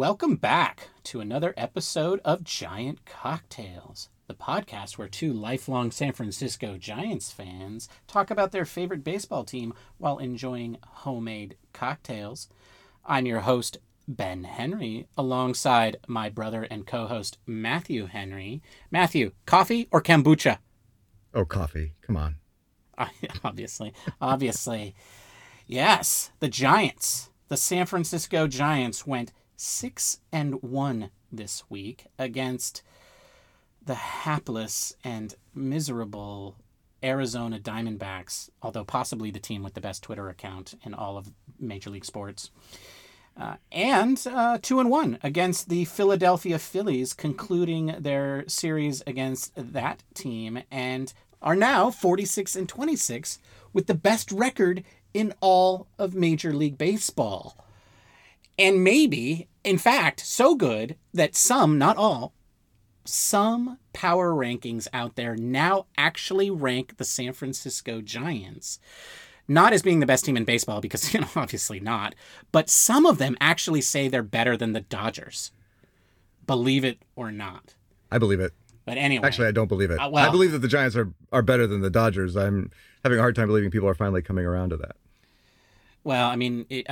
welcome back to another episode of Giant Cocktails, the podcast where two lifelong San Francisco Giants fans talk about their favorite baseball team while enjoying homemade cocktails. I'm your host, Ben Henry, alongside my brother and co-host, Matthew Henry. Matthew, coffee or kombucha? Oh, coffee. Come on. Obviously. Yes, the Giants. The San Francisco Giants went 6-1 this week against the hapless and miserable Arizona Diamondbacks, although possibly the team with the best Twitter account in all of Major League sports. And 2-1 against the Philadelphia Phillies, concluding their series against that team, and are now 46-26 with the best record in all of Major League Baseball. And maybe, in fact, so good that some, not all, some power rankings out there now actually rank the San Francisco Giants not as being the best team in baseball, because, obviously not, but some of them actually say they're better than the Dodgers. Believe it or not. I believe it. But anyway. Actually, I don't believe it. Well, I believe that the Giants are better than the Dodgers. I'm having a hard time believing people are finally coming around to that. Well, I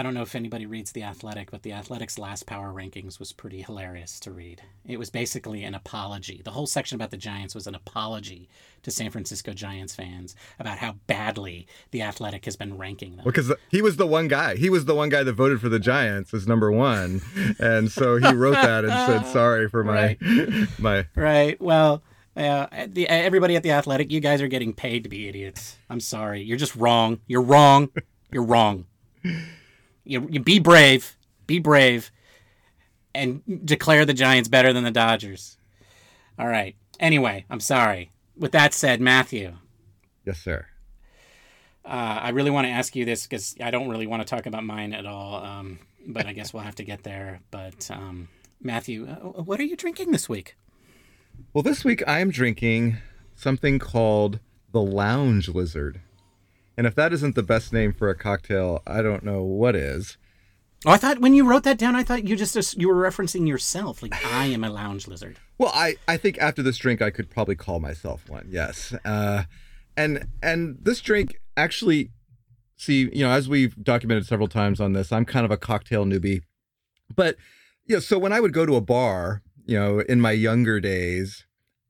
don't know if anybody reads The Athletic, but The Athletic's last power rankings was pretty hilarious to read. It was basically an apology. The whole section about the Giants was an apology to San Francisco Giants fans about how badly The Athletic has been ranking them. Because he was the one guy. He was the one guy that voted for the Giants as number one. And so he wrote that and said, sorry for my... Right. Right. Well... everybody at The Athletic, you guys are getting paid to be idiots. I'm sorry. You're just wrong. You're wrong. You're wrong. You be brave. Be brave. And declare the Giants better than the Dodgers. All right. Anyway, I'm sorry. With that said, Matthew. Yes, sir. I really want to ask you this because I don't really want to talk about mine at all. But I guess we'll have to get there. But Matthew, what are you drinking this week? Well, this week I'm drinking something called the Lounge Lizard. And if that isn't the best name for a cocktail, I don't know what is. Oh, I thought when you wrote that down, I thought you were referencing yourself. Like, I am a lounge lizard. Well, I think after this drink, I could probably call myself one. Yes. And this drink actually, as we've documented several times on this, I'm kind of a cocktail newbie. But, so when I would go to a bar... in my younger days,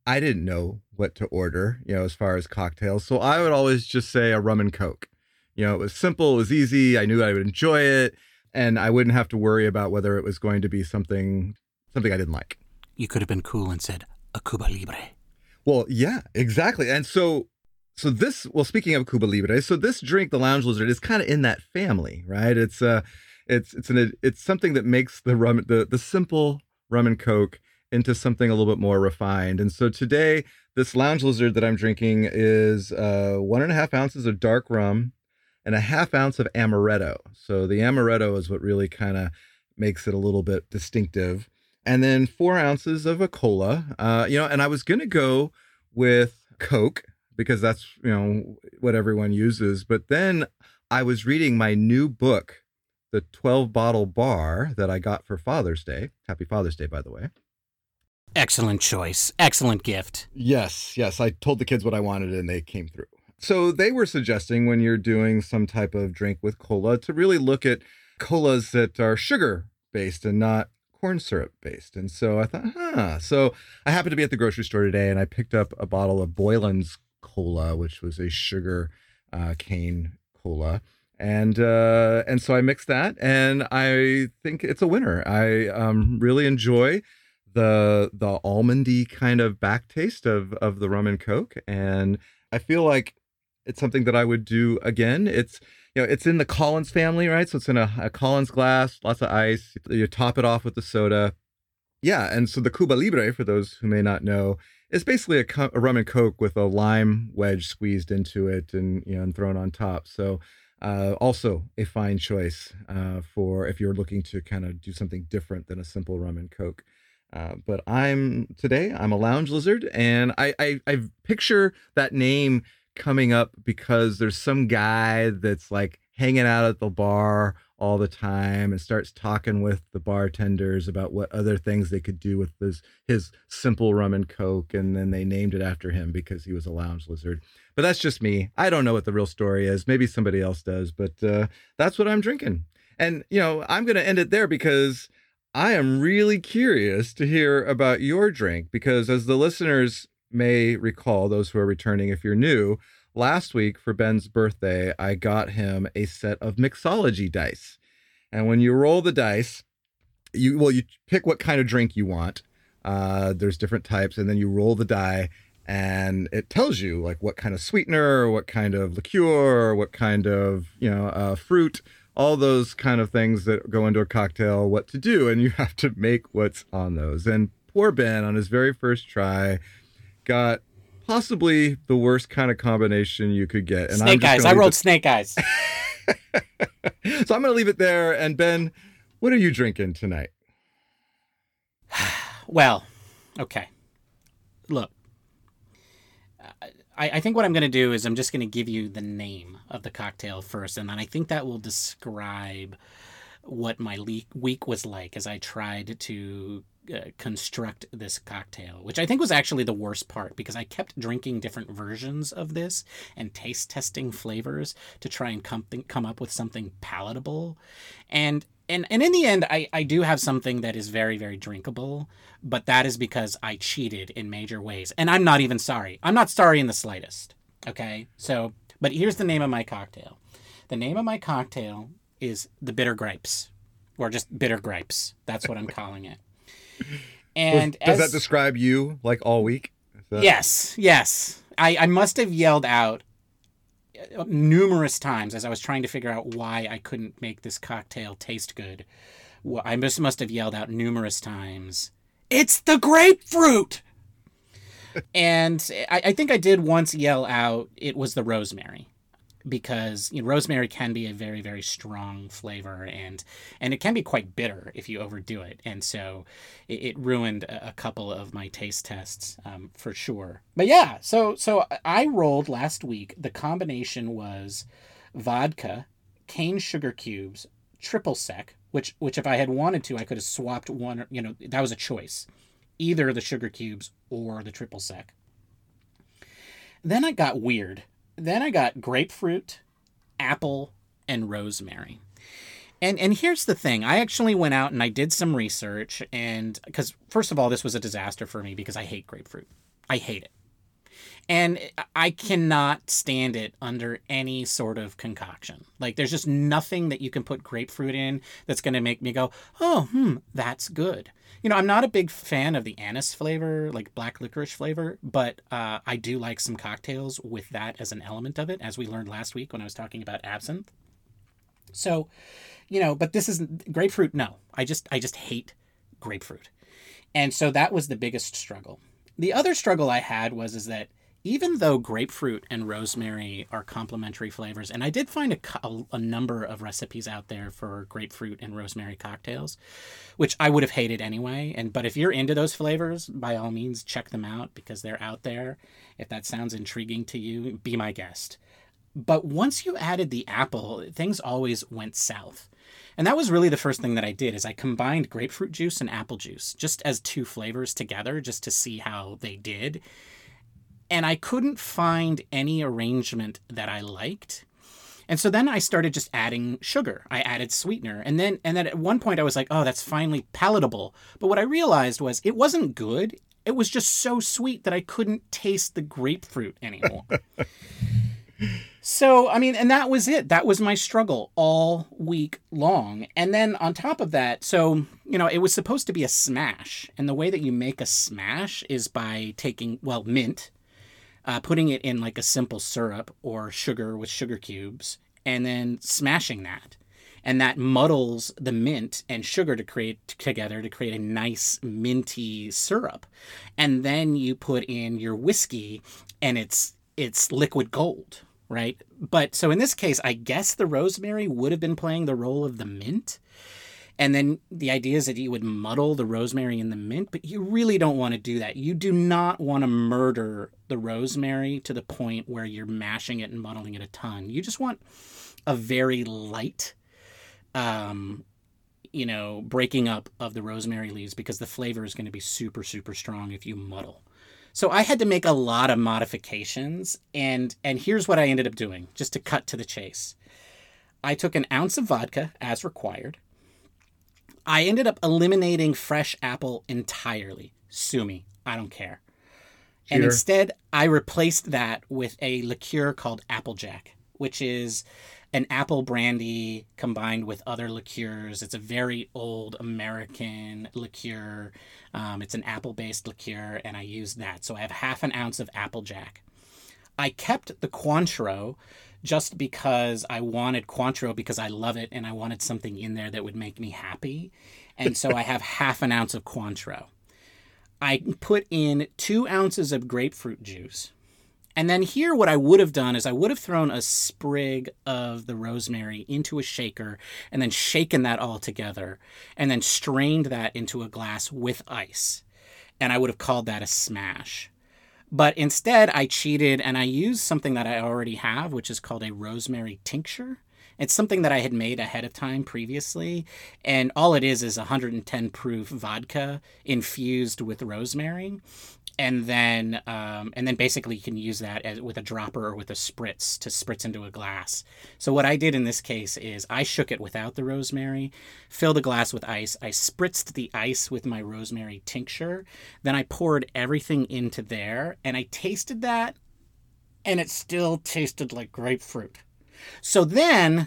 I didn't know what to order, as far as cocktails. So I would always just say a rum and Coke. It was simple. It was easy. I knew I would enjoy it. And I wouldn't have to worry about whether it was going to be something I didn't like. You could have been cool and said a Cuba Libre. Well, yeah, exactly. And so this, well, speaking of Cuba Libre, so this drink, the Lounge Lizard, is kind of in that family, right? It's something that makes the simple rum and Coke into something a little bit more refined. And so today, this Lounge Lizard that I'm drinking is 1.5 ounces of dark rum and a half ounce of amaretto. So the amaretto is what really kind of makes it a little bit distinctive. And then 4 ounces of a cola, and I was going to go with Coke because that's, what everyone uses. But then I was reading my new book, the 12-bottle bar that I got for Father's Day. Happy Father's Day, by the way. Excellent choice. Excellent gift. Yes. I told the kids what I wanted and they came through. So they were suggesting when you're doing some type of drink with cola to really look at colas that are sugar-based and not corn syrup-based. And so I thought, So I happened to be at the grocery store today and I picked up a bottle of Boylan's Cola, which was a sugar cane cola. And so I mixed that and I think it's a winner. I really enjoy the almondy kind of back taste of the rum and Coke. And I feel like it's something that I would do again. It's, it's in the Collins family, right? So it's in a Collins glass, lots of ice. You top it off with the soda. Yeah. And so the Cuba Libre, for those who may not know, is basically a rum and Coke with a lime wedge squeezed into it and, and thrown on top. So also a fine choice for if you're looking to kind of do something different than a simple rum and Coke. But I'm a lounge lizard, and I picture that name coming up because there's some guy that's like hanging out at the bar all the time and starts talking with the bartenders about what other things they could do with his simple rum and Coke. And then they named it after him because he was a lounge lizard. But that's just me. I don't know what the real story is. Maybe somebody else does, but that's what I'm drinking. And, you know, I'm going to end it there because I am really curious to hear about your drink, because as the listeners may recall, those who are returning, if you're new, last week for Ben's birthday, I got him a set of mixology dice. And when you roll the dice, you pick what kind of drink you want. There's different types, and then you roll the die and it tells you like what kind of sweetener or what kind of liqueur or what kind of, fruit, all those kind of things that go into a cocktail, what to do. And you have to make what's on those. And poor Ben on his very first try got possibly the worst kind of combination you could get. And snake eyes. I rolled snake eyes. So I'm going to leave it there. And Ben, what are you drinking tonight? Well, okay. Look, I think what I'm going to do is I'm just going to give you the name of the cocktail first. And then I think that will describe what my week was like as I tried to construct this cocktail, which I think was actually the worst part, because I kept drinking different versions of this and taste testing flavors to try and come up with something palatable. And in the end, I do have something that is very, very drinkable, but that is because I cheated in major ways. And I'm not even sorry. I'm not sorry in the slightest. Okay. So, but here's the name of my cocktail. The name of my cocktail is the Bitter Gripes, or just Bitter Gripes. That's what I'm calling it. And does that describe you like all week? Yes. I must have yelled out numerous times as I was trying to figure out why I couldn't make this cocktail taste good. Well, I must have yelled out numerous times, "It's the grapefruit!" And I think I did once yell out, "It was the rosemary." Because rosemary can be a very, very strong flavor, and it can be quite bitter if you overdo it. And so it ruined a couple of my taste tests for sure. But yeah, so I rolled last week. The combination was vodka, cane sugar cubes, triple sec, which if I had wanted to, I could have swapped one. That was a choice, either the sugar cubes or the triple sec. Then I got weird. Then I got grapefruit, apple, and rosemary. And here's the thing. I actually went out and I did some research, and because first of all, this was a disaster for me because I hate grapefruit. I hate it. And I cannot stand it under any sort of concoction. Like, there's just nothing that you can put grapefruit in that's going to make me go, that's good. I'm not a big fan of the anise flavor, like black licorice flavor, but I do like some cocktails with that as an element of it, as we learned last week when I was talking about absinthe. So, but this isn't grapefruit. No, I just hate grapefruit. And so that was the biggest struggle. The other struggle I had was that even though grapefruit and rosemary are complementary flavors, and I did find a number of recipes out there for grapefruit and rosemary cocktails, which I would have hated anyway. But if you're into those flavors, by all means, check them out because they're out there. If that sounds intriguing to you, be my guest. But once you added the apple, things always went south. And that was really the first thing that I did, is I combined grapefruit juice and apple juice just as two flavors together, just to see how they did. And I couldn't find any arrangement that I liked. And so then I started just adding sugar. I added sweetener. And then at one point I was like, oh, that's finally palatable. But what I realized was it wasn't good. It was just so sweet that I couldn't taste the grapefruit anymore. So, and that was it. That was my struggle all week long. And then on top of that, it was supposed to be a smash. And the way that you make a smash is by taking, mint, putting it in like a simple syrup or sugar with sugar cubes, and then smashing that. And that muddles the mint and sugar together to create a nice minty syrup. And then you put in your whiskey and it's liquid gold, right? But so in this case, I guess the rosemary would have been playing the role of the mint. And then the idea is that you would muddle the rosemary in the mint, but you really don't want to do that. You do not want to murder the rosemary to the point where you're mashing it and muddling it a ton. You just want a very light breaking up of the rosemary leaves, because the flavor is going to be super, super strong if you muddle. So I had to make a lot of modifications, and here's what I ended up doing, just to cut to the chase. I took an ounce of vodka, as required. I ended up eliminating fresh apple entirely. Sue me. I don't care. Sure. And instead, I replaced that with a liqueur called Applejack, which is an apple brandy combined with other liqueurs. It's a very old American liqueur. It's an apple-based liqueur, and I used that. So I have half an ounce of Applejack. I kept the Cointreau just because I wanted Cointreau because I love it, and I wanted something in there that would make me happy. And so I have half an ounce of Cointreau. I put in 2 ounces of grapefruit juice. And then here, what I would have done is I would have thrown a sprig of the rosemary into a shaker and then shaken that all together and then strained that into a glass with ice. And I would have called that a smash. But instead, I cheated and I used something that I already have, which is called a rosemary tincture. It's something that I had made ahead of time previously. And all it is 110 proof vodka infused with rosemary. And then basically you can use that as, with a dropper or with a spritz to spritz into a glass. So what I did in this case is I shook it without the rosemary, filled a glass with ice. I spritzed the ice with my rosemary tincture. Then I poured everything into there and I tasted that, and it still tasted like grapefruit. So then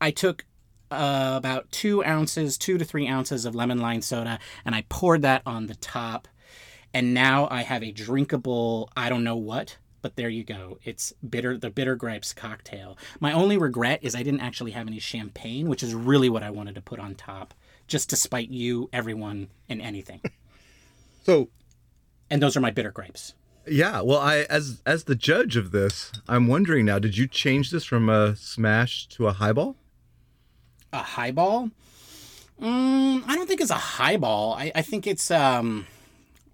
I took about 2 ounces, 2 to 3 ounces of lemon lime soda, and I poured that on the top. And now I have a drinkable, I don't know what, but there you go. It's the bitter grapes cocktail. My only regret is I didn't actually have any champagne, which is really what I wanted to put on top, just to spite you, everyone, and anything. And those are my bitter grapes. Yeah, well, I as the judge of this, I'm wondering now, did you change this from a smash to a highball? A highball? I don't think it's a highball. I think it's...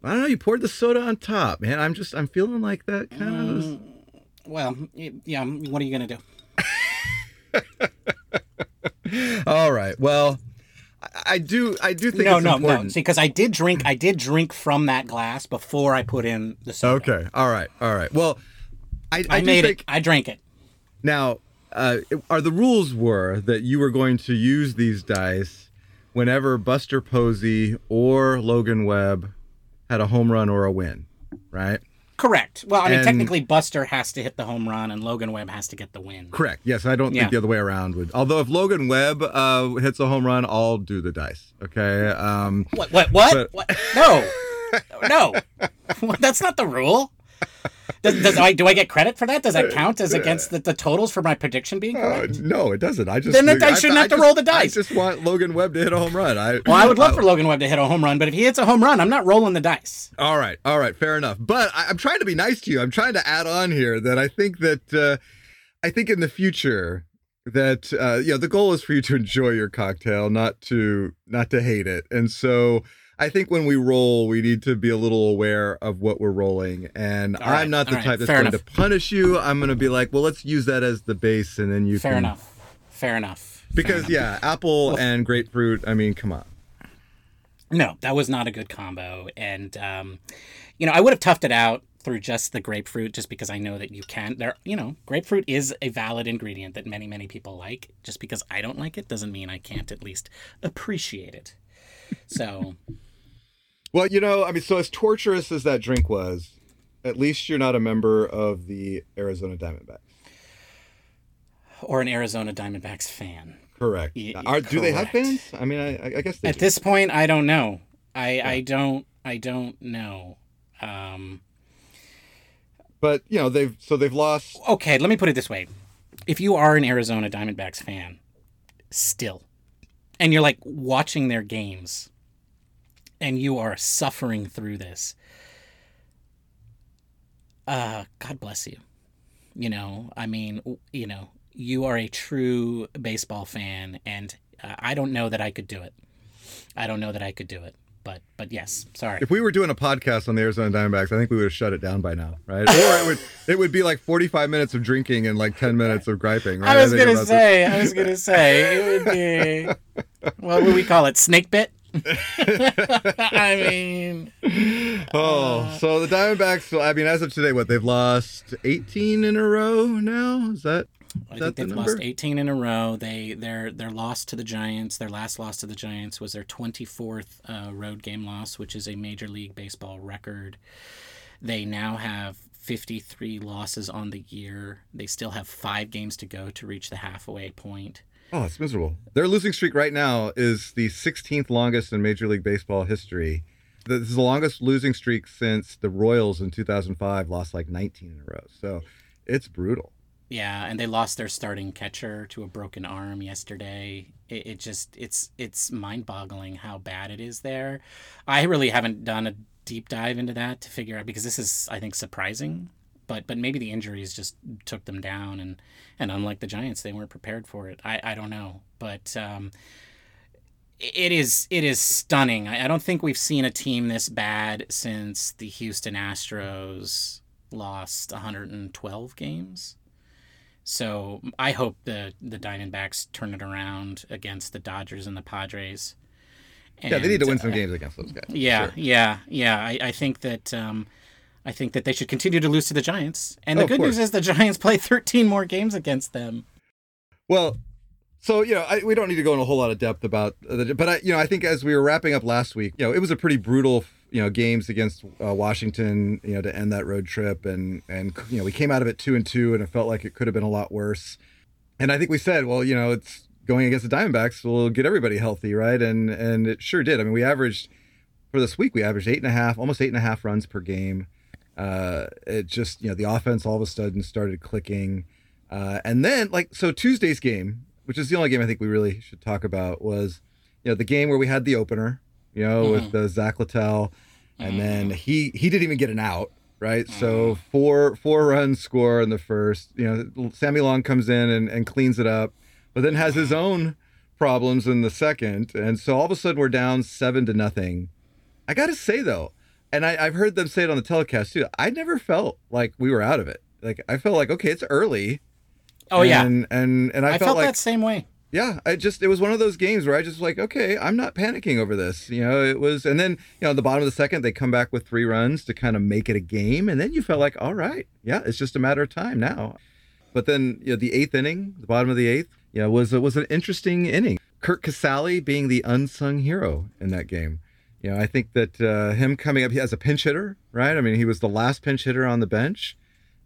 I don't know. You poured the soda on top, man. I'm feeling like that kind of. Well, yeah. What are you gonna do? All right. Well, I do think it's important. No. See, because I did drink from that glass before I put in the soda. Okay. All right. Well, I drank it. Now, the rules were that you were going to use these dice whenever Buster Posey or Logan Webb had a home run or a win, right? Correct. Well, I mean, technically Buster has to hit the home run and Logan Webb has to get the win. Correct. Yes, I don't think the other way around would. Although if Logan Webb hits a home run, I'll do the dice, okay? What? But... what? No. That's not the rule. Do I get credit for that? Does that count as against the totals for my prediction being correct? No, it doesn't. I shouldn't have to roll the dice. I just want Logan Webb to hit a home run. I would love for Logan Webb to hit a home run, but if he hits a home run, I'm not rolling the dice. All right, fair enough. But I'm trying to be nice to you. I'm trying to add on here that I think in the future that the goal is for you to enjoy your cocktail, not to hate it, and so. I think when we roll, we need to be a little aware of what we're rolling. And I'm not the type that's going to punish you. I'm going to be like, well, let's use that as the base, and then you can... Fair enough. Because, yeah, apple and grapefruit, I mean, come on. No, that was not a good combo. And, I would have toughed it out through just the grapefruit, just because I know that you can. Grapefruit is a valid ingredient that many, many people like. Just because I don't like it doesn't mean I can't at least appreciate it. So... Well, so as torturous as that drink was, at least you're not a member of the Arizona Diamondbacks. Or an Arizona Diamondbacks fan. Correct. Do they have fans? I mean, I guess they do. At this point, I don't know. I don't know. But, they've lost. Okay, let me put it this way. If you are an Arizona Diamondbacks fan, still, and you're like watching their games, and you are suffering through this, God bless you. You are a true baseball fan, and I don't know that I could do it. But yes, sorry. If we were doing a podcast on the Arizona Diamondbacks, I think we would have shut it down by now, right? Or it would be like 45 minutes of drinking and like 10 minutes of griping, right? I was going to say, it would be, what would we call it, snake bit? I mean... So the Diamondbacks, I mean, as of today, they've lost 18 in a row now? I think they've lost 18 in a row. Their loss to the Giants, their last loss to the Giants, was their 24th road game loss, which is a Major League Baseball record. They now have 53 losses on the year. They still have 5 games to go to reach the halfway point. Oh, it's miserable. Their losing streak right now is the 16th longest in Major League Baseball history. This is the longest losing streak since the Royals in 2005 lost like 19 in a row. So it's brutal. Yeah, and they lost their starting catcher to a broken arm yesterday. It's mind-boggling how bad it is there. I really haven't done a deep dive into that to figure out, because this is, I think, surprising. But maybe the injuries just took them down, and unlike the Giants, they weren't prepared for it. I don't know. But it is stunning. I don't think we've seen a team this bad since the Houston Astros lost 112 games. So I hope the Diamondbacks turn it around against the Dodgers and the Padres. And, yeah, they need to win some games against those guys. Yeah, sure. Yeah. I think that they should continue to lose to the Giants. And the good news is the Giants play 13 more games against them. Well, so, you know, we don't need to go in a whole lot of depth about the, but I think as we were wrapping up last week, you know, it was a pretty brutal, you know, games against Washington, you know, to end that road trip. And, you know, we came out of it 2-2 and it felt like it could have been a lot worse. And I think we said, well, you know, it's going against the Diamondbacks. We'll get everybody healthy. Right. And it sure did. I mean, for this week, we averaged 8.5, almost 8.5 runs per game. It just, you know, the offense all of a sudden started clicking. And then so Tuesday's game, which is the only game I think we really should talk about, was, you know, the game where we had the opener, you know, with Zach Littell, and then he didn't even get an out, right? So four runs score in the first. You know, Sammy Long comes in and cleans it up, but then has his own problems in the second, and so all of a sudden we're down 7-0. I gotta say though, and I've heard them say it on the telecast too, I never felt like we were out of it. Like I felt like, okay, it's early. And I felt like, that same way. Yeah, it was one of those games where I just was like, okay, I'm not panicking over this. You know, it was, and then, you know, at the bottom of the second, they come back with 3 runs to kind of make it a game. And then you felt like, all right, yeah, it's just a matter of time now. But then, you know, the 8th inning, the bottom of the 8th, you know, was an interesting inning. Kurt Casali being the unsung hero in that game. You know, I think that him coming up, he has a pinch hitter, right? I mean, he was the last pinch hitter on the bench.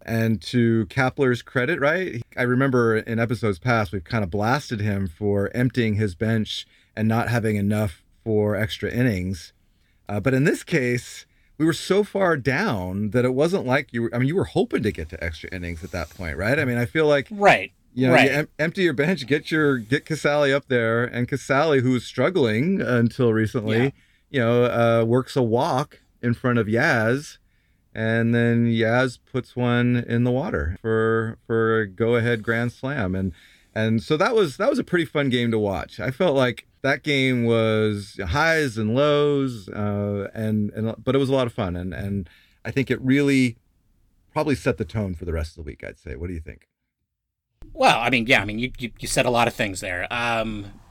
And to Kapler's credit, right? I remember in episodes past, we've kind of blasted him for emptying his bench and not having enough for extra innings. But in this case, we were so far down that it wasn't like you were hoping to get to extra innings at that point, right? I mean, I feel like, right. You know, right. You empty your bench, get Casali up there. And Casali, who was struggling until recently, you know, works a walk in front of Yaz. And then Yaz puts one in the water for a go-ahead grand slam, and so that was a pretty fun game to watch. I felt like that game was highs and lows, but it was a lot of fun, and I think it really probably set the tone for the rest of the week, I'd say. What do you think? Well, I mean, yeah, I mean, you said a lot of things there,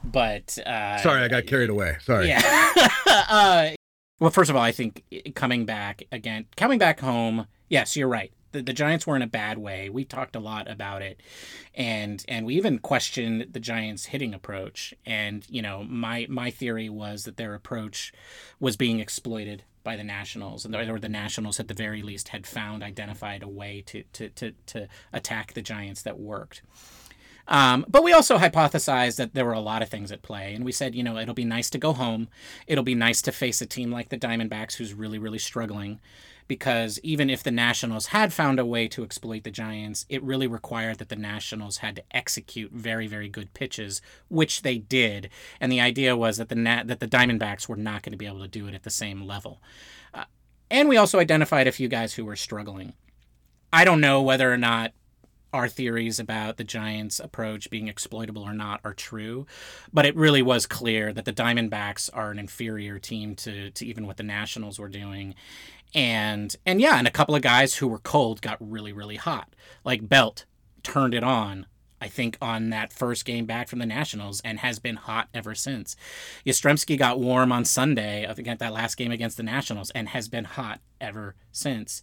but sorry, I got carried away. Sorry. Yeah. Well, first of all, I think coming back home, yes, you're right. The Giants were in a bad way. We talked a lot about it, and we even questioned the Giants' hitting approach. And, you know, my theory was that their approach was being exploited by the Nationals, or the Nationals at the very least had identified a way to attack the Giants that worked. But we also hypothesized that there were a lot of things at play. And we said, you know, it'll be nice to go home. It'll be nice to face a team like the Diamondbacks who's really, really struggling. Because even if the Nationals had found a way to exploit the Giants, it really required that the Nationals had to execute very, very good pitches, which they did. And the idea was that the Diamondbacks were not going to be able to do it at the same level. And we also identified a few guys who were struggling. I don't know whether or not our theories about the Giants' approach being exploitable or not are true, but it really was clear that the Diamondbacks are an inferior team to even what the Nationals were doing. And yeah, and a couple of guys who were cold got really, really hot. Like Belt turned it on, I think, on that first game back from the Nationals and has been hot ever since. Yastrzemski got warm on Sunday, I think, at that last game against the Nationals, and has been hot ever since.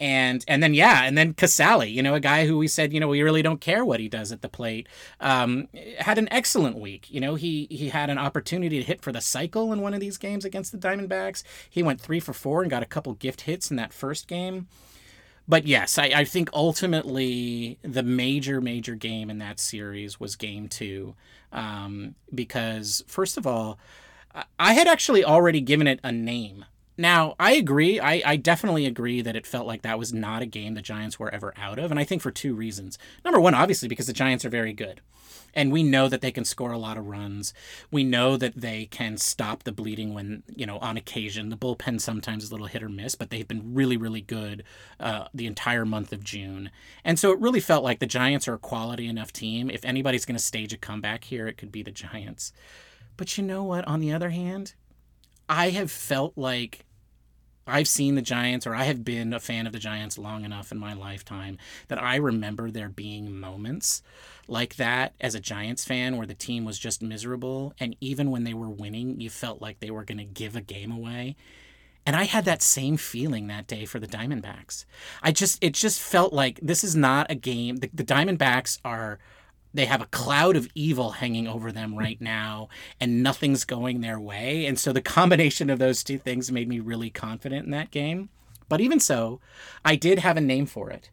And then Casali, a guy who we said, we really don't care what he does at the plate, had an excellent week. He had an opportunity to hit for the cycle in one of these games against the Diamondbacks. He went 3 for 4 and got a couple gift hits in that first game. But yes, I think ultimately the major game in that series was Game 2, because, first of all, I had actually already given it a name. Now, I agree. I definitely agree that it felt like that was not a game the Giants were ever out of, and I think for two reasons. Number one, obviously, because the Giants are very good. And we know that they can score a lot of runs. We know that they can stop the bleeding when, on occasion. The bullpen sometimes is a little hit or miss, but they've been really, really good the entire month of June. And so it really felt like the Giants are a quality enough team. If anybody's going to stage a comeback here, it could be the Giants. But you know what? On the other hand, I have felt like I've seen the Giants, or I have been a fan of the Giants long enough in my lifetime that I remember there being moments like that as a Giants fan where the team was just miserable, and even when they were winning, you felt like they were going to give a game away. And I had that same feeling that day for the Diamondbacks. It just felt like this is not a game. The Diamondbacks they have a cloud of evil hanging over them right now, and nothing's going their way. And so the combination of those two things made me really confident in that game. But even so, I did have a name for it.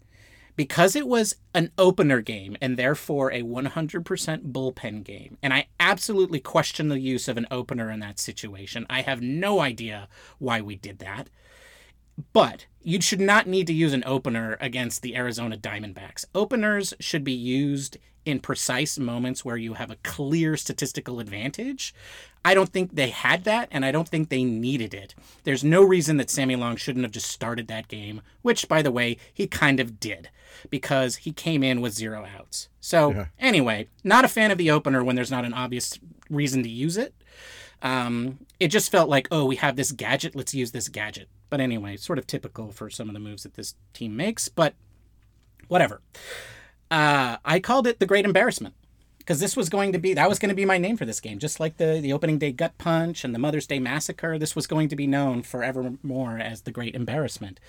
Because it was an opener game and therefore a 100% bullpen game, and I absolutely question the use of an opener in that situation. I have no idea why we did that. But you should not need to use an opener against the Arizona Diamondbacks. Openers should be used in precise moments where you have a clear statistical advantage. I don't think they had that, and I don't think they needed it. There's no reason that Sammy Long shouldn't have just started that game, which, by the way, he kind of did, because he came in with 0 outs. So Anyway, not a fan of the opener when there's not an obvious reason to use it. It just felt like, we have this gadget, let's use this gadget. But anyway, sort of typical for some of the moves that this team makes, but whatever. I called it the Great Embarrassment, because that was going to be my name for this game. Just like the opening day gut punch and the Mother's Day massacre, this was going to be known forevermore as the Great Embarrassment,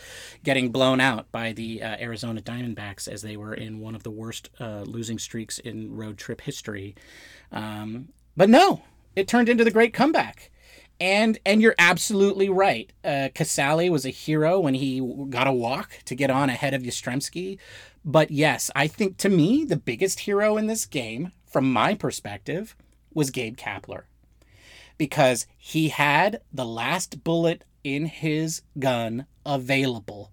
getting blown out by the Arizona Diamondbacks as they were in one of the worst losing streaks in road trip history. But no, it turned into the Great Comeback. And you're absolutely right. Casali was a hero when he got a walk to get on ahead of Yastrzemski. But yes, I think to me, the biggest hero in this game, from my perspective, was Gabe Kapler. Because he had the last bullet in his gun available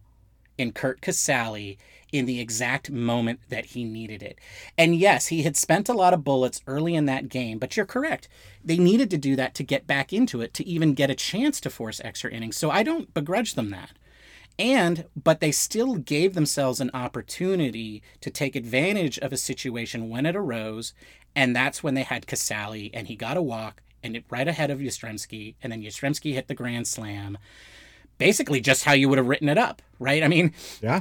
in Kurt Casali in the exact moment that he needed it. And yes, he had spent a lot of bullets early in that game, but you're correct. They needed to do that to get back into it, to even get a chance to force extra innings. So I don't begrudge them that. But they still gave themselves an opportunity to take advantage of a situation when it arose, and that's when they had Casali, and he got a walk, and it right ahead of Yastrzemski, and then Yastrzemski hit the grand slam. Basically just how you would have written it up, right? I mean,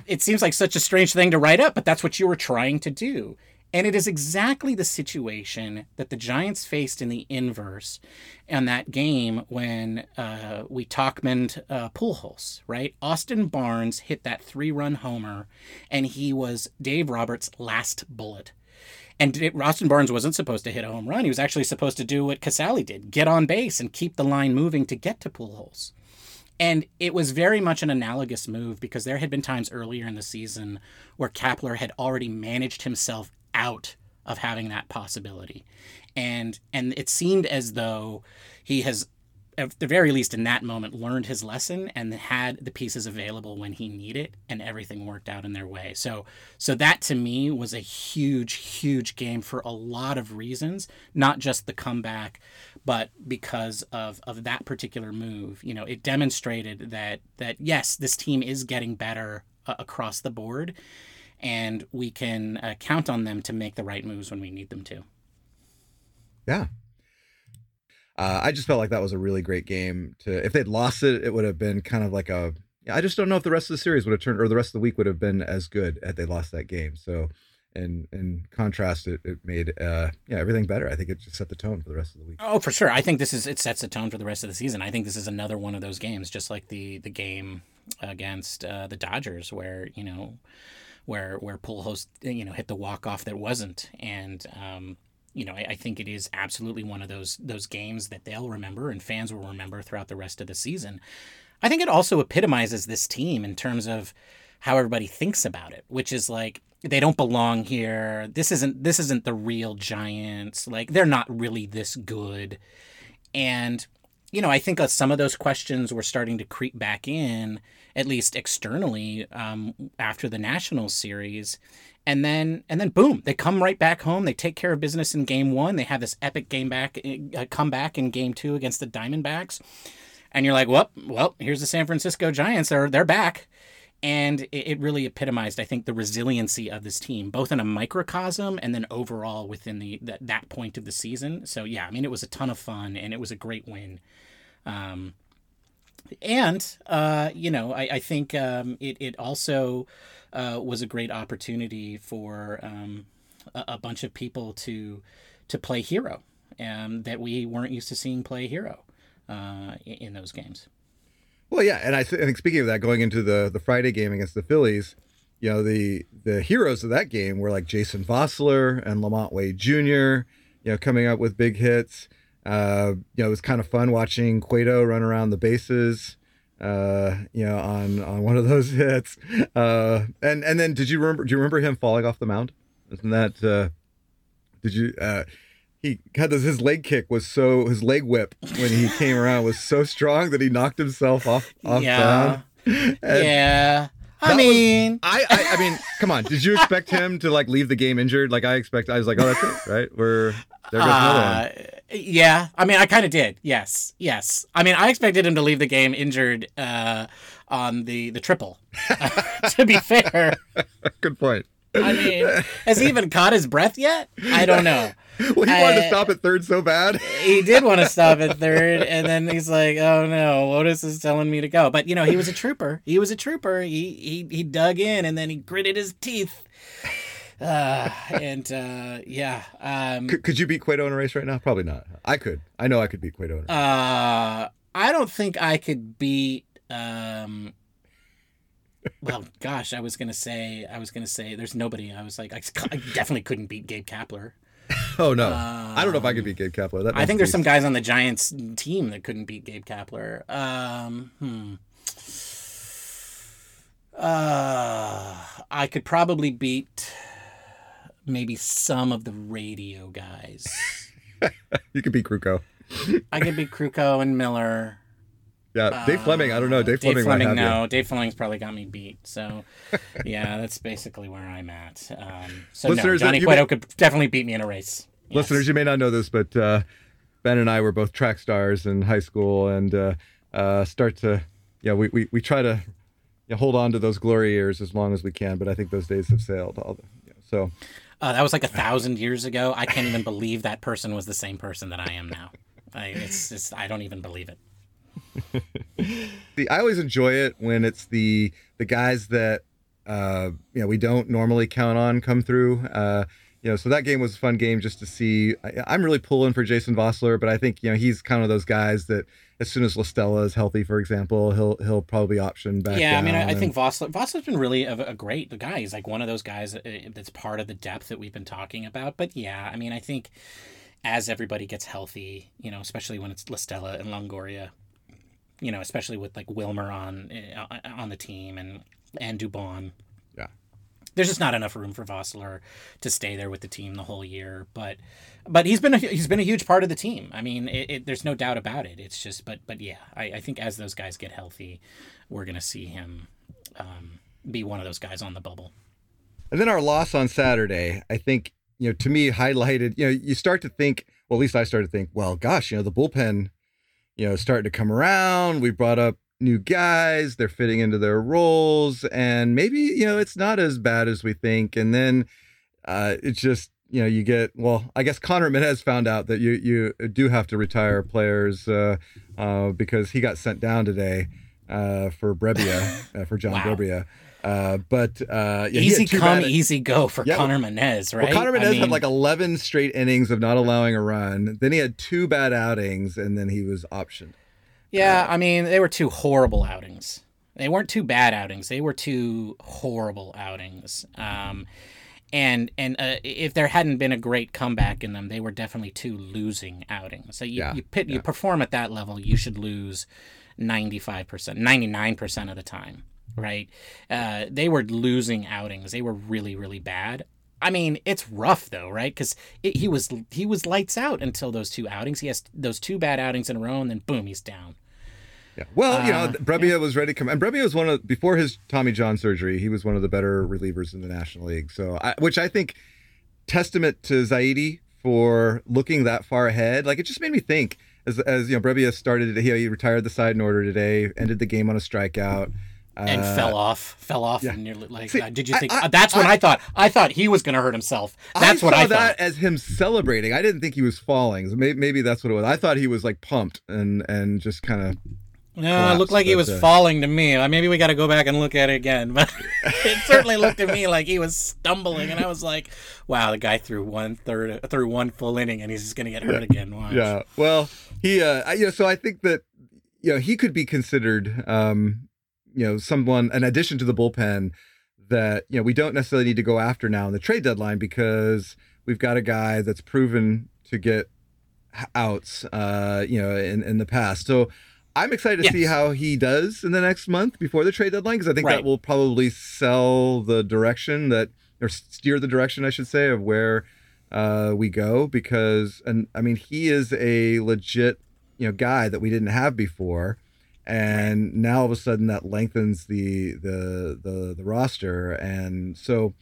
It seems like such a strange thing to write up, but that's what you were trying to do. And it is exactly the situation that the Giants faced in the inverse in that game when we Tauchman'd Pujols, right? Austin Barnes hit that 3-run homer, and he was Dave Roberts' last bullet. And Austin Barnes wasn't supposed to hit a home run. He was actually supposed to do what Casali did, get on base and keep the line moving to get to Pujols. And it was very much an analogous move because there had been times earlier in the season where Kapler had already managed himself out of having that possibility. And it seemed as though he has, at the very least in that moment, learned his lesson and had the pieces available when he needed it, and everything worked out in their way. So that to me was a huge, huge game for a lot of reasons, not just the comeback, but because of that particular move. It demonstrated that yes, this team is getting better across the board. and we can count on them to make the right moves when we need them to. Yeah. I just felt like that was a really great game. If they'd lost it, it would have been kind of like a, I just don't know if the rest of the series would have turned, or the rest of the week would have been as good had they lost that game. So in contrast, it made everything better. I think it just set the tone for the rest of the week. Oh, for sure. I think it sets the tone for the rest of the season. I think this is another one of those games, just like the game against the Dodgers, where Pujols hit the walk-off that wasn't. And I think it is absolutely one of those games that they'll remember and fans will remember throughout the rest of the season. I think it also epitomizes this team in terms of how everybody thinks about it, which is like, they don't belong here. This isn't the real Giants. Like, they're not really this good. And, I think some of those questions were starting to creep back in, at least externally, after the Nationals series. And then boom, they come right back home. They take care of business in game one. They have this epic comeback in game two against the Diamondbacks. And you're like, well, here's the San Francisco Giants. They're back. And it really epitomized, I think, the resiliency of this team, both in a microcosm and then overall within that point of the season. So, yeah, I mean, it was a ton of fun and it was a great win. I think it also was a great opportunity for a bunch of people to play hero that we weren't used to seeing play hero in those games. Well, yeah, and I think speaking of that, going into the Friday game against the Phillies, the heroes of that game were like Jason Vossler and Lamont Wade Jr., coming up with big hits. It was kind of fun watching Cueto run around the bases, on one of those hits. And then do you remember him falling off the mound? Isn't that he had his leg kick was so, his leg whip when he came around was so strong that he knocked himself off down. Yeah. I mean, come on. Did you expect him to leave the game injured? I was like, oh, that's it, right? There goes another one. Yeah. I mean, I kind of did. Yes. I mean, I expected him to leave the game injured on the triple, to be fair. Good point. I mean, has he even caught his breath yet? I don't know. Well, he wanted to stop at third so bad. He did want to stop at third, and then he's like, oh no, Otis is telling me to go. But, he was a trooper. He dug in, and then he gritted his teeth. Yeah. Could you beat Cueto in a race right now? Probably not. I could. I know I could beat Cueto in a race. I don't think I could beat... Well, gosh, I was going to say there's nobody. I was like, I definitely couldn't beat Gabe Kapler. Oh, no. I don't know if I could beat Gabe Kapler. I think there's some guys on the Giants team that couldn't beat Gabe Kapler. I could probably beat maybe some of the radio guys. You could beat Kruko. I could beat Kruko and Miller. Yeah, Dave Fleming. I don't know. Dave Fleming might have you. Dave Fleming's probably got me beat. So, yeah, that's basically where I'm at. Listeners, Johnny Cueto could definitely beat me in a race. Yes. Listeners, you may not know this, but Ben and I were both track stars in high school, and we try to hold on to those glory years as long as we can, but I think those days have sailed. So that was like 1,000 years ago. I can't even believe that person was the same person that I am now. I don't even believe it. I always enjoy it when it's the guys that we don't normally count on come through. So that game was a fun game just to see. I'm really pulling for Jason Vossler, but I think he's kind of those guys that as soon as La Stella is healthy, for example, he'll probably option back. Yeah, down. I mean, I think Vossler's been really a great guy. He's like one of those guys that's part of the depth that we've been talking about. But yeah, I mean, I think as everybody gets healthy, especially when it's La Stella and Longoria. Especially with like Wilmer on the team and Dubon. Yeah. There's just not enough room for Vossler to stay there with the team the whole year, but he's been a huge part of the team. I mean, there's no doubt about it. It's just but yeah, I think as those guys get healthy, we're going to see him be one of those guys on the bubble. And then our loss on Saturday, I think, to me highlighted, you start to think, well, at least I started to think, well, gosh, the bullpen starting to come around. We brought up new guys, they're fitting into their roles, and maybe, you know, it's not as bad as we think. And then it's just, you know, you get, well, I guess Conor Menez found out that you do have to retire players because he got sent down today for Brebbia, for John Brebbia. Yeah, easy come, easy go for Conor Menez, right? Well, Conor Menez had like 11 straight innings of not allowing a run. Then he had two bad outings, and then he was optioned. Yeah, I mean, they were two horrible outings. They weren't two bad outings. They were two horrible outings. And if there hadn't been a great comeback in them, they were definitely two losing outings. So you perform at that level, you should lose 95%, 99% of the time. Right. They were losing outings. They were really, really bad. I mean, it's rough, though. Right. Because he was lights out until those two outings. He has those two bad outings in a row, and then boom, he's down. Yeah. Well, you know, Brebbia was ready to come. And Brebbia was before his Tommy John surgery, he was one of the better relievers in the National League. So which I think testament to Zaidi for looking that far ahead. Like, it just made me think as you know, Brebbia started, he retired the side in order today, ended the game on a strikeout. And fell off. Yeah. And nearly, like, see, did you think? That's what I thought. I thought he was going to hurt himself. That's what I thought. I saw that as him celebrating. I didn't think he was falling. So maybe that's what it was. I thought he was like pumped and just kind of. No, collapsed. It looked like he was falling to me. Maybe we got to go back and look at it again. But it certainly looked to me like he was stumbling, and I was like, "Wow, the guy threw one full inning, and he's just going to get hurt again." Watch. Yeah. Well, he. You know, so I think that, you know, he could be considered. You know, someone, an addition to the bullpen that, you know, we don't necessarily need to go after now in the trade deadline, because we've got a guy that's proven to get outs, you know, in the past. So I'm excited to see how he does in the next month before the trade deadline, because I think that will probably steer the direction, I should say, of where we go. Because, and I mean, he is a legit, you know, guy that we didn't have before. And now all of a sudden that lengthens the roster, and so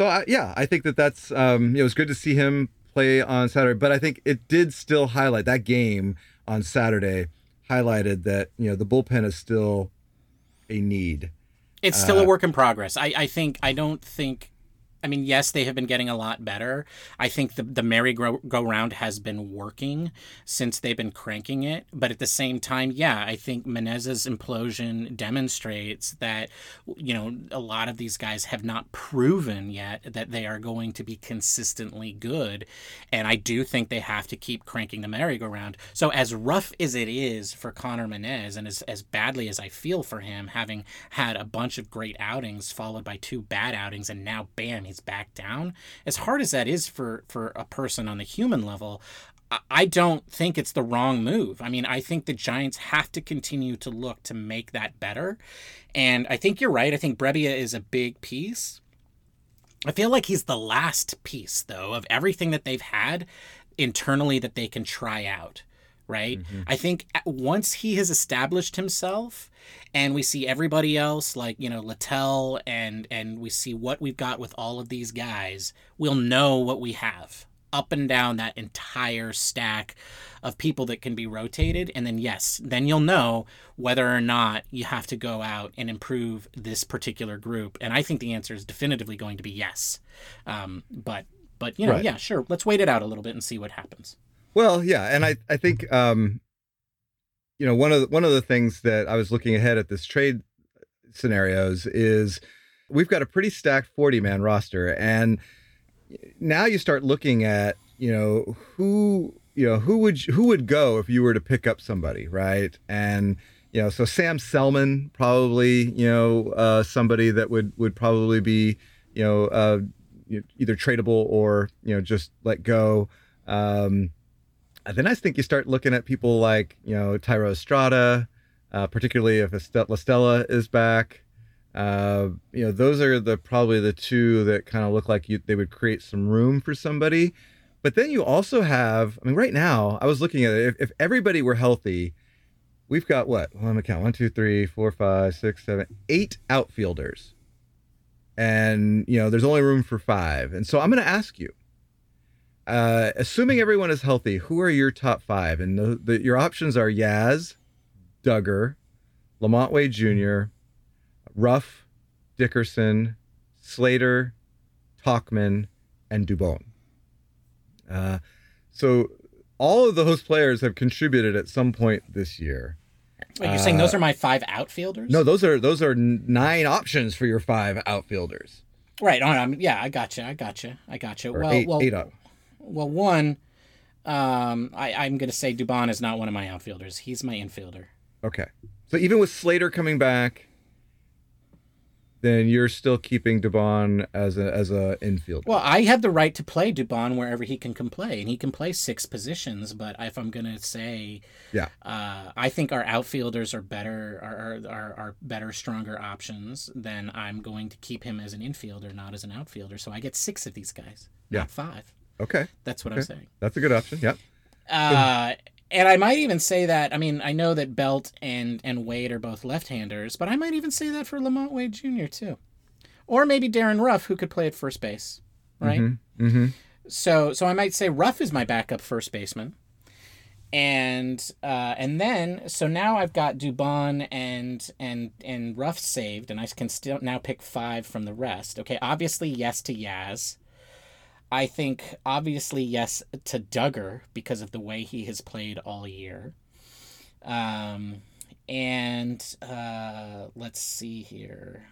I think that's you know, it was good to see him play on Saturday, but I think it did still highlight that game on Saturday highlighted that, you know, the bullpen is still a need. It's still a work in progress. I mean, yes, they have been getting a lot better. I think the merry-go-round has been working since they've been cranking it. But at the same time, yeah, I think Menez's implosion demonstrates that, you know, a lot of these guys have not proven yet that they are going to be consistently good. And I do think they have to keep cranking the merry-go-round. So as rough as it is for Conor Menez, and as badly as I feel for him, having had a bunch of great outings followed by two bad outings, and now, bam, he's back down. As hard as that is for a person on the human level, I don't think it's the wrong move. I mean, I think the Giants have to continue to look to make that better. And I think you're right. I think Brebbia is a big piece. I feel like he's the last piece, though, of everything that they've had internally that they can try out. Right. Mm-hmm. I think once he has established himself and we see everybody else, like, you know, Littell, and we see what we've got with all of these guys, we'll know what we have up and down that entire stack of people that can be rotated. And then, yes, then you'll know whether or not you have to go out and improve this particular group. And I think the answer is definitively going to be yes. But, you know, yeah, sure. Let's wait it out a little bit and see what happens. Well, yeah, and I think you know, one of the things that I was looking ahead at this trade scenarios is we've got a pretty stacked 40-man roster, and now you start looking at, you know, who would go if you were to pick up somebody, right? And, you know, so Sam Selman probably, you know, somebody that would probably be, you know, either tradable or, you know, just let go. And then I think you start looking at people like, you know, Tyro Estrada, particularly if La Stella is back. You know, those are probably the two that kind of look like they would create some room for somebody. But then you also have, I mean, right now, I was looking at it, if everybody were healthy, we've got what? Well, let me count. 8 outfielders. And, you know, there's only room for 5. And so I'm going to ask you, assuming everyone is healthy, who are your top 5? And your options are Yaz, Duggar, Lamont Wade Jr., Ruf, Dickerson, Slater, Tauchman, and Dubon. So all of those players have contributed at some point this year. Wait, you're saying those are my five outfielders? No, those are nine options for your five outfielders. Right. I gotcha. Well, one. I'm going to say Dubon is not one of my outfielders. He's my infielder. Okay. So even with Slater coming back, then you're still keeping Dubon as a infielder. Well, I have the right to play Dubon wherever he can play, and he can play six positions. But if I'm going to say, I think our outfielders are better, are better, stronger options, then I'm going to keep him as an infielder, not as an outfielder. So I get six of these guys, not five. Okay. That's what I'm saying. That's a good option, yeah. And I might even say that, I mean, I know that Belt and Wade are both left-handers, but I might even say that for Lamont Wade Jr. too. Or maybe Darin Ruf, who could play at first base, right? Mm-hmm. Mm-hmm. So I might say Ruf is my backup first baseman. And then now I've got Dubon and Ruf saved, and I can still now pick five from the rest. Okay, obviously yes to Yaz. I think, obviously, yes to Duggar because of the way he has played all year. Let's see here.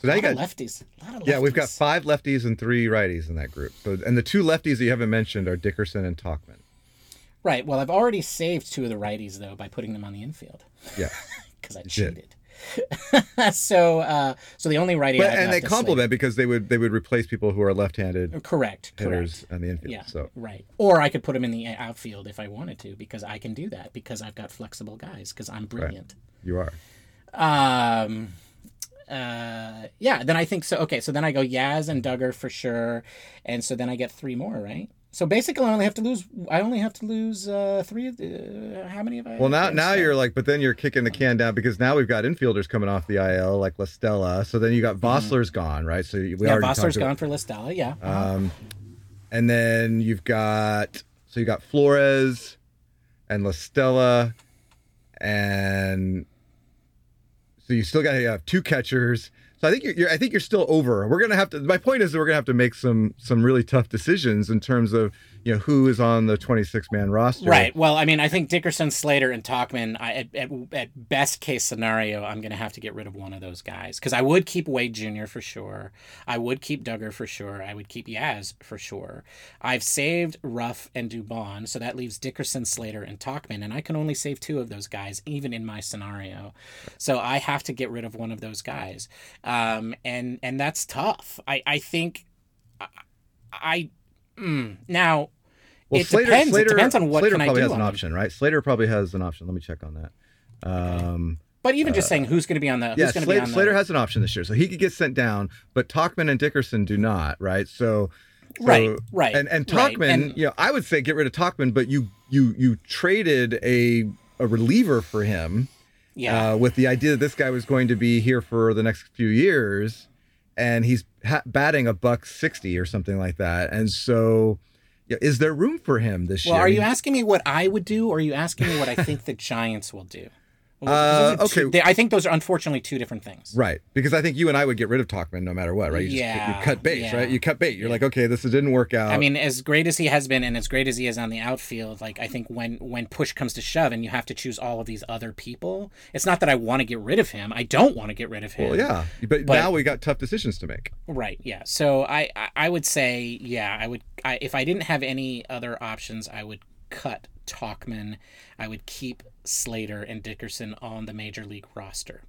So now a lot of lefties. Yeah, we've got five lefties and three righties in that group. So, and the two lefties that you haven't mentioned are Dickerson and Tauchman. Right. Well, I've already saved two of the righties, though, by putting them on the infield. Yeah. Because I cheated. So the only righty, and they complement because they would replace people who are left-handed. Correct. Hitters on the infield. Yeah. So right, or I could put them in the outfield if I wanted to because I can do that because I've got flexible guys because I'm brilliant. Right. You are. Then I think so. Okay. So then I go Yaz and Duggar for sure, and so then I get three more, right? So basically, I only have to lose three. How many have I? Well, now you're like, but then you're kicking the can down because now we've got infielders coming off the IL like La Stella. So then you got Vossler's gone, right? So Vossler's gone for La Stella, yeah. And then you got Flores and La Stella, and so you still got to have two catchers. So I think you're still over. We're gonna have to. My point is that we're gonna have to make some really tough decisions in terms of who is on the 26-man roster. Right. Well, I mean, I think Dickerson, Slater, and Tauchman. At best case scenario, I'm gonna have to get rid of one of those guys because I would keep Wade Jr. for sure. I would keep Duggar for sure. I would keep Yaz for sure. I've saved Ruf and Dubon, so that leaves Dickerson, Slater, and Tauchman, and I can only save two of those guys even in my scenario. So I have to get rid of one of those guys. And that's tough. I think it depends. Slater, it depends on what Slater can I do. Slater probably has an option, right? Slater probably has an option. Let me check on that. Okay. But even just saying who's going to be on the Slater has an option this year, so he could get sent down. But Tauchman and Dickerson do not, right? So right, and Tauchman, right. And, I would say get rid of Tauchman, but you traded a reliever for him. Yeah. With the idea that this guy was going to be here for the next few years, and he's batting $160 or something like that. And so, is there room for him this year? Well, are you asking me what I would do, or are you asking me what I think the Giants will do? I think those are unfortunately two different things. Right, because I think you and I would get rid of Tauchman no matter what, right? You cut bait, right? You cut bait. You're like, okay, this didn't work out. I mean, as great as he has been and as great as he is on the outfield, like I think when push comes to shove and you have to choose all of these other people, it's not that I want to get rid of him. I don't want to get rid of him. Well, yeah, but now we got tough decisions to make. Right, yeah. So I would say, if I didn't have any other options, I would cut Tauchman. I would keep Slater and Dickerson on the major league roster.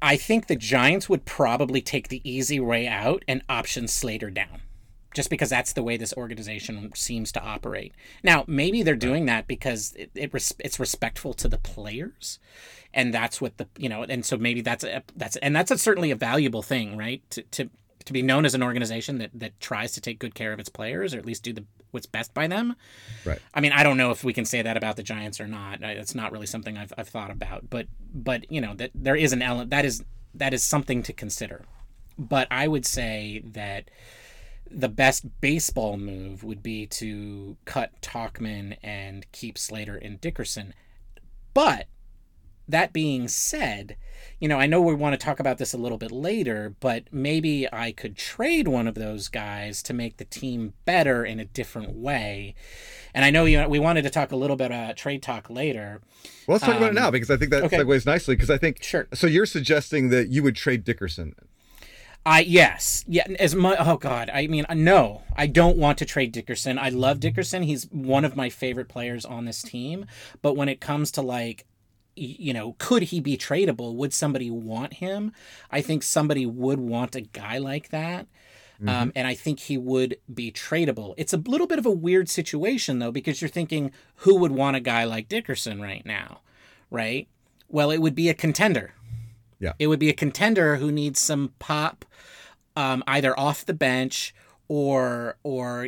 I think the Giants would probably take the easy way out and option Slater down, just because that's the way this organization seems to operate. Now, maybe they're doing that because it's respectful to the players, and that's what so maybe that's certainly a valuable thing, right? To be known as an organization that tries to take good care of its players, or at least do what's best by them. Right. I mean, I don't know if we can say that about the Giants or not. It's not really something I've thought about, but that there is an element that is something to consider. But I would say that the best baseball move would be to cut Tauchman and keep Slater and Dickerson. But That being said, you know, I know we want to talk about this a little bit later, but maybe I could trade one of those guys to make the team better in a different way. And I know we wanted to talk a little bit about trade talk later. Well, let's talk about it now, because I think that segues nicely, because I think, so you're suggesting that you would trade Dickerson. Yes. Yeah. As much. Oh God. I mean, no, I don't want to trade Dickerson. I love Dickerson. He's one of my favorite players on this team. But when it comes to, like, you know, could he be tradable? Would somebody want him? I think somebody would want a guy like that. Mm-hmm. And I think he would be tradable. It's a little bit of a weird situation, though, because you're thinking, who would want a guy like Dickerson right now? Right. Well, it would be a contender. Yeah. It would be a contender who needs some pop, either off the bench or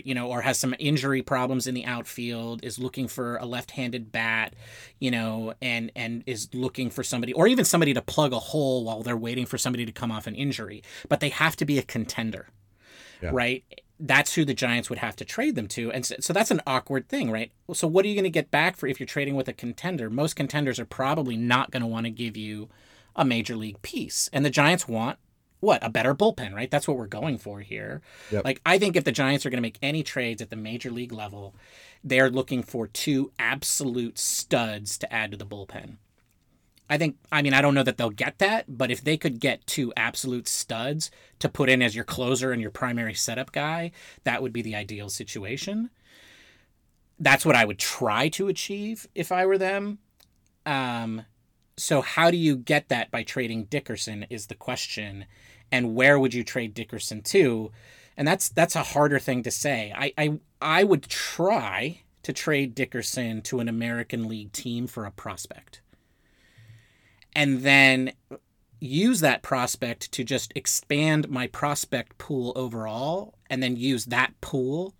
you know, or has some injury problems in the outfield, is looking for a left-handed bat, you know, and is looking for somebody, or even somebody to plug a hole while they're waiting for somebody to come off an injury. But they have to be a contender, right? That's who the Giants would have to trade them to. And so that's an awkward thing, right? So what are you going to get back for if you're trading with a contender? Most contenders are probably not going to want to give you a major league piece, and the Giants want a better bullpen, right? That's what we're going for here. Yep. Like, I think if the Giants are going to make any trades at the major league level, they're looking for two absolute studs to add to the bullpen. I think, I mean, I don't know that they'll get that, but if they could get two absolute studs to put in as your closer and your primary setup guy, that would be the ideal situation. That's what I would try to achieve if I were them. So how do you get that by trading Dickerson is the question, and where would you trade Dickerson to? And that's a harder thing to say. I would try to trade Dickerson to an American League team for a prospect, and then use that prospect to just expand my prospect pool overall, and then use that pool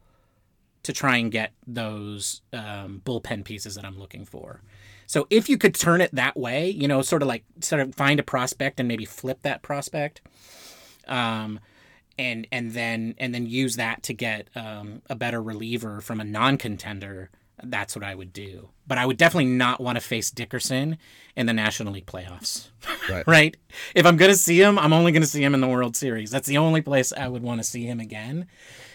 to try and get those bullpen pieces that I'm looking for. So if you could turn it that way, you know, sort of find a prospect and maybe flip that prospect, and then use that to get a better reliever from a non-contender, that's what I would do. But I would definitely not want to face Dickerson in the National League playoffs, right? Right? If I'm going to see him, I'm only going to see him in the World Series. That's the only place I would want to see him again.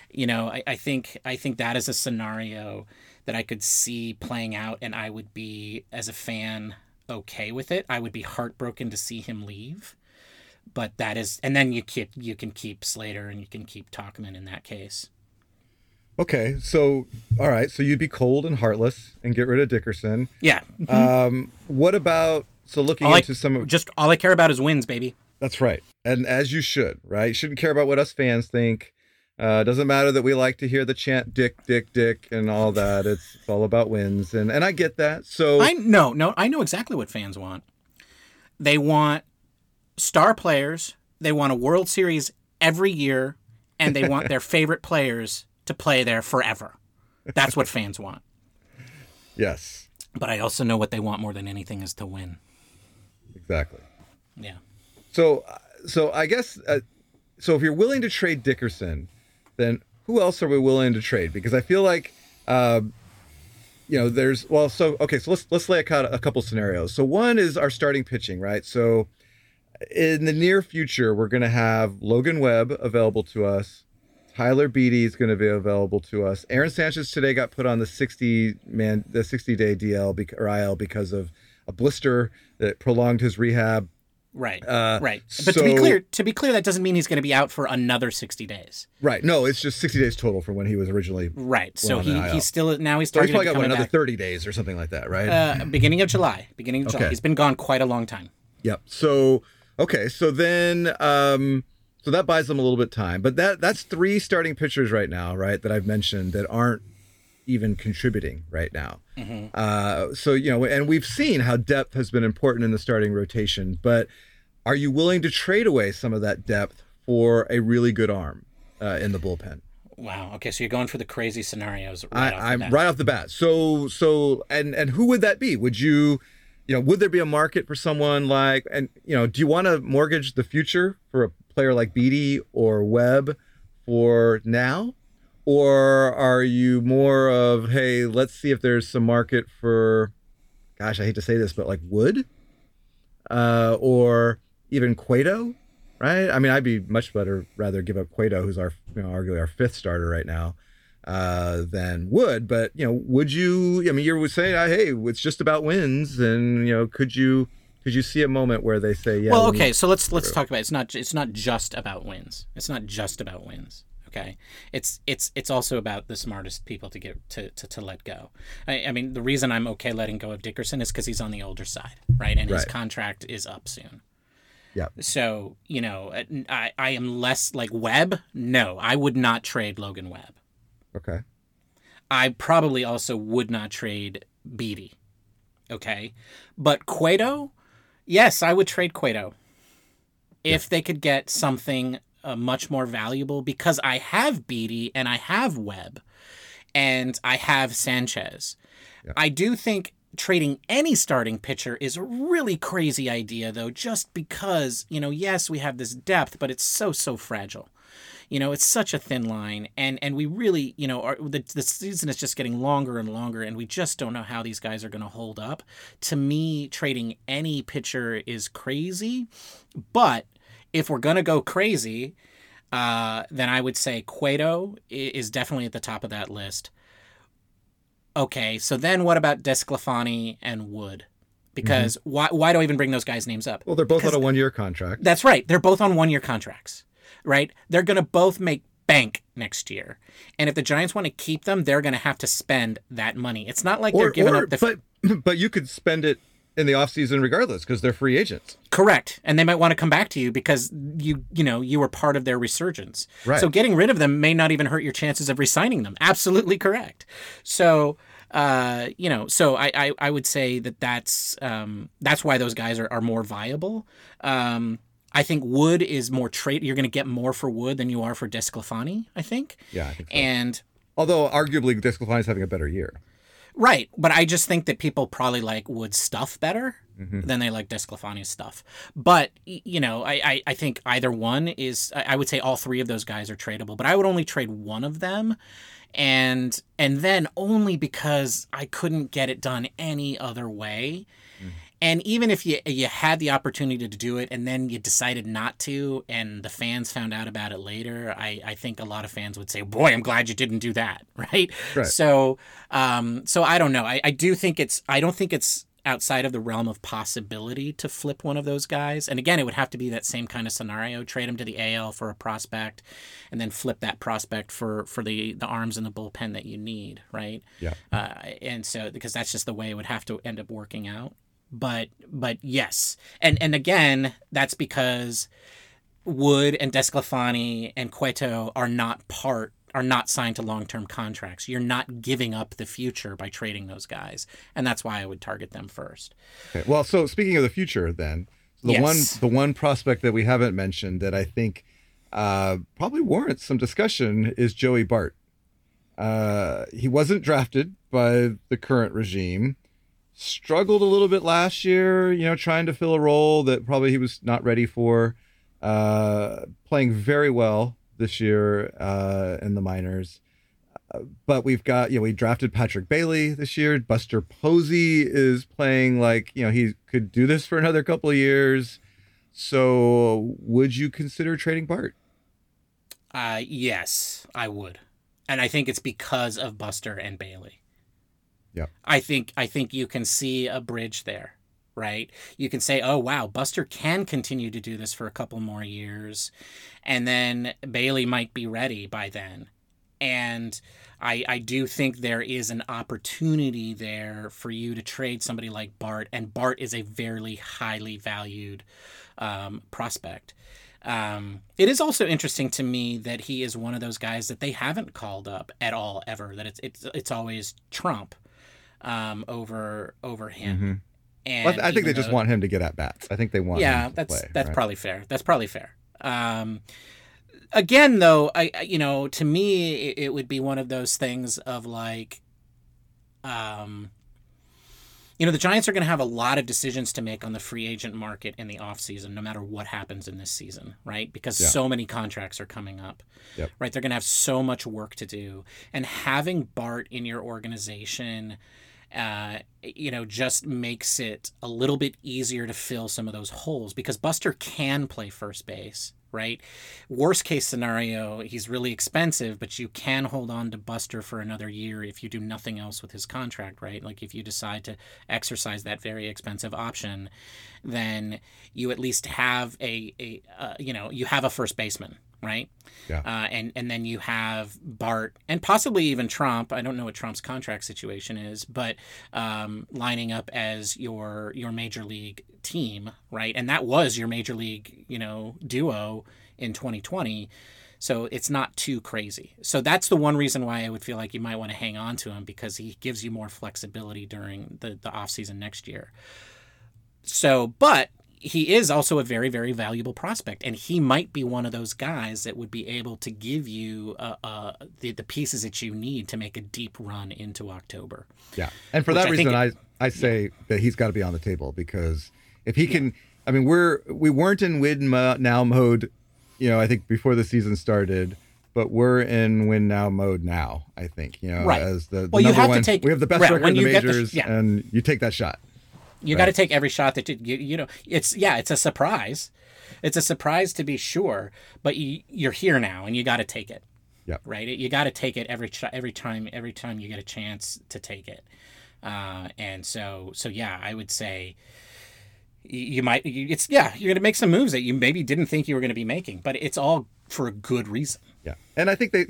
You know, I think that is a scenario that I could see playing out, and I would be, as a fan, okay with it. I would be heartbroken to see him leave, but that is, and then you can keep Slater and you can keep Tauchman in that case. Okay, so all right, so you'd be cold and heartless and get rid of Dickerson. Yeah. What about all I care about is wins, baby. That's right, and as you should, right? You shouldn't care about what us fans think. Doesn't matter that we like to hear the chant "Dick, Dick, Dick" and all that. It's all about wins, and I get that. So I know exactly what fans want. They want star players. They want a World Series every year, and they want their favorite players to play there forever. That's what fans want. Yes, but I also know what they want more than anything is to win. Exactly. Yeah. So I guess so. If you're willing to trade Dickerson, then who else are we willing to trade? Because I feel like, so let's lay out a couple scenarios. So one is our starting pitching, right? So in the near future, we're going to have Logan Webb available to us. Tyler Beede is going to be available to us. Aaron Sanchez today got put on the 60-day DL or IL because of a blister that prolonged his rehab. Right, right. But so, to be clear, that doesn't mean he's going to be out for another 60 days. Right. No, it's just 60 days total from when he was originally. Right. So he's probably got another 30 days or something like that, right? Beginning of July. He's been gone quite a long time. Yep. So okay. So then, so that buys them a little bit of time. But that's three starting pitchers right now, right? That I've mentioned that aren't even contributing right now. Mm-hmm. So, you know, and we've seen how depth has been important in the starting rotation, but are you willing to trade away some of that depth for a really good arm in the bullpen? Wow. Okay. So you're going for the crazy scenarios right off the bat. So, and who would that be? Would you, you know, would there be a market for someone like, and, you know, do you want to mortgage the future for a player like Beede or Webb for now? Or are you more of, hey, let's see if there's some market for, gosh, I hate to say this, but like Wood or even Cueto, right? I mean, I'd be much better rather give up Cueto, who's our, you know, arguably our fifth starter right now, than Wood. But, you know, would you, I mean, you would say, hey, it's just about wins. And, you know, could you see a moment where they say, yeah. Well, okay. So let's talk about it. It's not just about wins. It's not just about wins. Okay. It's also about the smartest people to get to let go. I mean, the reason I'm okay letting go of Dickerson is because he's on the older side, right? And his contract is up soon. Yeah. So, you know, I am less like Webb. No, I would not trade Logan Webb. Okay. I probably also would not trade Beede. Okay. But Cueto, yes, I would trade Cueto if they could get something much more valuable, because I have Beede and I have Webb and I have Sanchez. Yeah. I do think trading any starting pitcher is a really crazy idea, though, just because, you know, yes, we have this depth, but it's so fragile. You know, it's such a thin line, and we really, you know, the season is just getting longer and longer, and we just don't know how these guys are going to hold up. To me, trading any pitcher is crazy, but if we're going to go crazy, then I would say Cueto is definitely at the top of that list. Okay, so then what about DeSclafani and Wood? Because why do I even bring those guys' names up? Well, they're both on a one-year contract. That's right. They're both on one-year contracts, right? They're going to both make bank next year. And if the Giants want to keep them, they're going to have to spend that money. It's not like they're giving up the... But you could spend it in the offseason regardless, because they're free agents. Correct. And they might want to come back to you because you know, you were part of their resurgence. Right. So getting rid of them may not even hurt your chances of re-signing them. Absolutely correct. So, you know, so I would say that's why those guys are more viable. I think Wood is more trade. You're going to get more for Wood than you are for DeSclafani, I think. Yeah, I think so. And although arguably DeSclafani is having a better year. Right, but I just think that people probably like Wood's stuff better than they like DeSclafani's stuff. But, you know, I think either one is... I would say all three of those guys are tradable, but I would only trade one of them, and then only because I couldn't get it done any other way. Mm-hmm. And even if you had the opportunity to do it and then you decided not to and the fans found out about it later, I think a lot of fans would say, boy, I'm glad you didn't do that, right? So so I don't know. I do think I don't think it's outside of the realm of possibility to flip one of those guys. And again, it would have to be that same kind of scenario. Trade him to the AL for a prospect and then flip that prospect for the arms and the bullpen that you need, right? Yeah. And so because that's just the way it would have to end up working out. But yes, and again, that's because Wood and DeSclafani and Cueto are not signed to long-term contracts. You're not giving up the future by trading those guys, and that's why I would target them first. Okay. Well, so speaking of the future, then the one prospect that we haven't mentioned that I think probably warrants some discussion is Joey Bart. He wasn't drafted by the current regime. Struggled a little bit last year, you know, trying to fill a role that probably he was not ready for, playing very well this year in the minors. But we've got, you know, we drafted Patrick Bailey this year. Buster Posey is playing like, you know, he could do this for another couple of years. So would you consider trading Bart? Yes, I would. And I think it's because of Buster and Bailey. Yeah. I think you can see a bridge there, right? You can say, oh, wow, Buster can continue to do this for a couple more years, and then Bailey might be ready by then. And I do think there is an opportunity there for you to trade somebody like Bart, and Bart is a very highly valued prospect. It is also interesting to me that he is one of those guys that they haven't called up at all ever, that it's always Trump over him. Mm-hmm. And well, I think they just want him to get at bats. I think they want him to play, that's right? That's probably fair. Again, though, I you know, to me it would be one of those things of like, you know, the Giants are going to have a lot of decisions to make on the free agent market in the offseason, no matter what happens in this season, right? Because so many contracts are coming up, right? They're going to have so much work to do. And having Bart in your organization just makes it a little bit easier to fill some of those holes, because Buster can play first base, right? Worst case scenario, he's really expensive, but you can hold on to Buster for another year if you do nothing else with his contract, right? Like if you decide to exercise that very expensive option, then you at least have a first baseman, right? Yeah. And then you have Bart and possibly even Tromp. I don't know what Tromp's contract situation is, but lining up as your major league team, right? And that was your major league, duo in 2020. So it's not too crazy. So that's the one reason why I would feel like you might want to hang on to him, because he gives you more flexibility during the offseason next year. So, but he is also a very, very valuable prospect, and he might be one of those guys that would be able to give you the pieces that you need to make a deep run into October. Yeah, and for that reason, I say that he's got to be on the table, because if he can, I mean, we weren't in win now mode, I think before the season started, but we're in win now mode now. I think right. As the well, you have one, to take. We have the best record in the majors, and you take that shot. You got to take every shot that you it's a surprise. It's a surprise to be sure, but you're here now and you got to take it. Yeah. Right. You got to take it every time you get a chance to take it. And so, I would say you're going to make some moves that you maybe didn't think you were going to be making, but it's all for a good reason. Yeah. And I think that,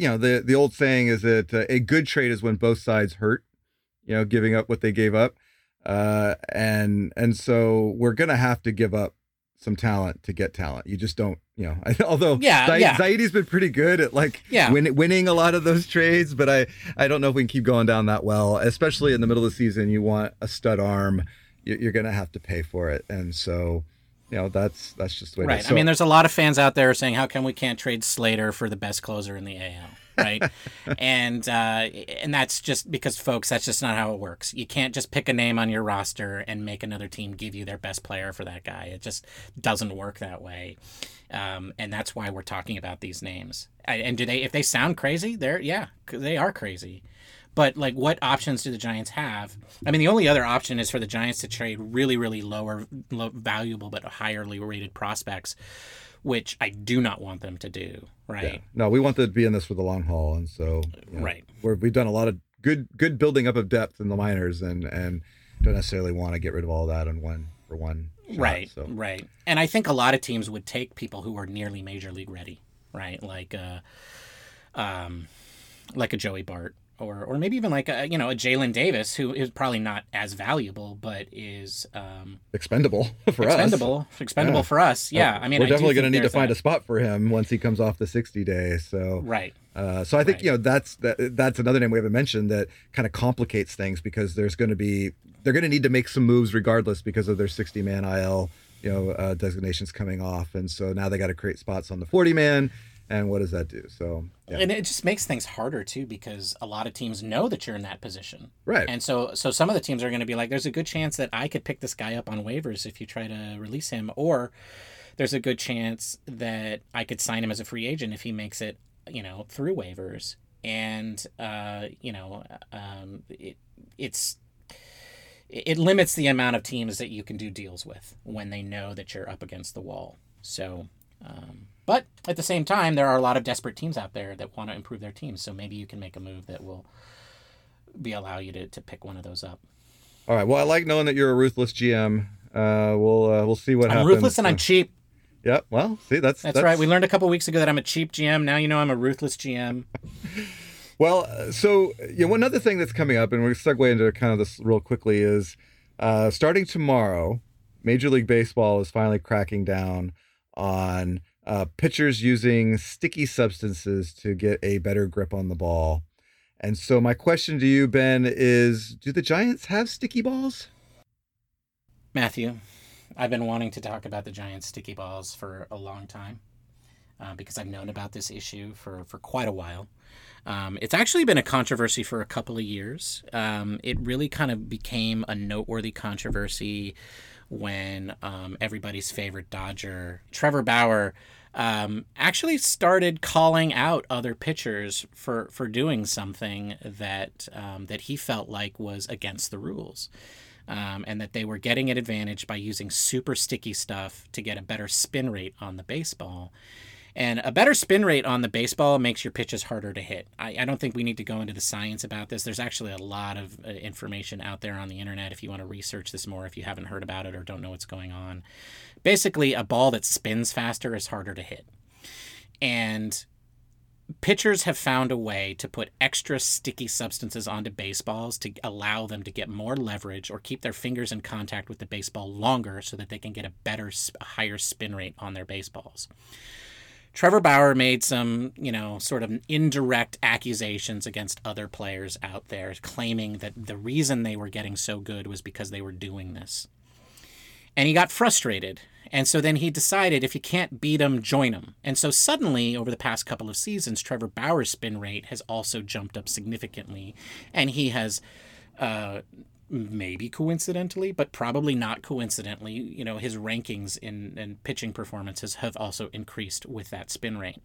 the old saying is that a good trade is when both sides hurt, giving up what they gave up. And so we're going to have to give up some talent to get talent. You just don't, although Zaidi's been pretty good at winning a lot of those trades, but I don't know if we can keep going down that well, especially in the middle of the season. You want a stud arm, you're going to have to pay for it. And so, that's just the way it is. So, there's a lot of fans out there saying, how come we can't trade Slater for the best closer in the AL? Right. And that's just because, folks, that's just not how it works. You can't just pick a name on your roster and make another team give you their best player for that guy. It just doesn't work that way. And that's why we're talking about these names. If they sound crazy, they are crazy. But what options do the Giants have? The only other option is for the Giants to trade really, really low valuable but higherly rated prospects, which I do not want them to do, right? Yeah. No, we want to be in this for the long haul, and so we've done a lot of good building up of depth in the minors, and don't necessarily want to get rid of all that on one shot, right. And I think a lot of teams would take people who are nearly major league ready, right? Like a Joey Bart. Or maybe even like a Jalen Davis, who is probably not as valuable, but is expendable for us. Yeah, we're definitely going to need to find a spot for him once he comes off the 60-day. So right. So I think that's another name we haven't mentioned that kind of complicates things, because they're going to need to make some moves regardless because of their 60-man IL designations coming off, and so now they got to create spots on the 40-man. And what does that do? So, yeah. And it just makes things harder too, because a lot of teams know that you're in that position. Right. And so some of the teams are going to be like, there's a good chance that I could pick this guy up on waivers if you try to release him, or there's a good chance that I could sign him as a free agent if he makes it, through waivers. And, it limits the amount of teams that you can do deals with when they know that you're up against the wall. So, but at the same time, there are a lot of desperate teams out there that want to improve their teams. So maybe you can make a move that will allow you to pick one of those up. All right. Well, I like knowing that you're a ruthless GM. We'll see what happens. I'm ruthless and I'm cheap. Yeah. Well, see, that's right. We learned a couple weeks ago that I'm a cheap GM. Now I'm a ruthless GM. Well, so one other thing that's coming up, and we're going to segue into kind of this real quickly, is starting tomorrow, Major League Baseball is finally cracking down on pitchers using sticky substances to get a better grip on the ball. And so my question to you, Ben, is do the Giants have sticky balls? Matthew, I've been wanting to talk about the Giants' sticky balls for a long time because I've known about this issue for quite a while. It's actually been a controversy for a couple of years. It really kind of became a noteworthy controversy when everybody's favorite Dodger, Trevor Bauer, actually started calling out other pitchers for doing something that that he felt like was against the rules, and that they were getting an advantage by using super sticky stuff to get a better spin rate on the baseball. And a better spin rate on the baseball makes your pitches harder to hit. I don't think we need to go into the science about this. There's actually a lot of information out there on the internet if you want to research this more, if you haven't heard about it or don't know what's going on. Basically, a ball that spins faster is harder to hit. And pitchers have found a way to put extra sticky substances onto baseballs to allow them to get more leverage or keep their fingers in contact with the baseball longer so that they can get a better, higher spin rate on their baseballs. Trevor Bauer made some, sort of indirect accusations against other players out there, claiming that the reason they were getting so good was because they were doing this. And he got frustrated. And so then he decided, if you can't beat them, join them. And so suddenly, over the past couple of seasons, Trevor Bauer's spin rate has also jumped up significantly. And he has... maybe coincidentally, but probably not coincidentally, his rankings in pitching performances have also increased with that spin rate.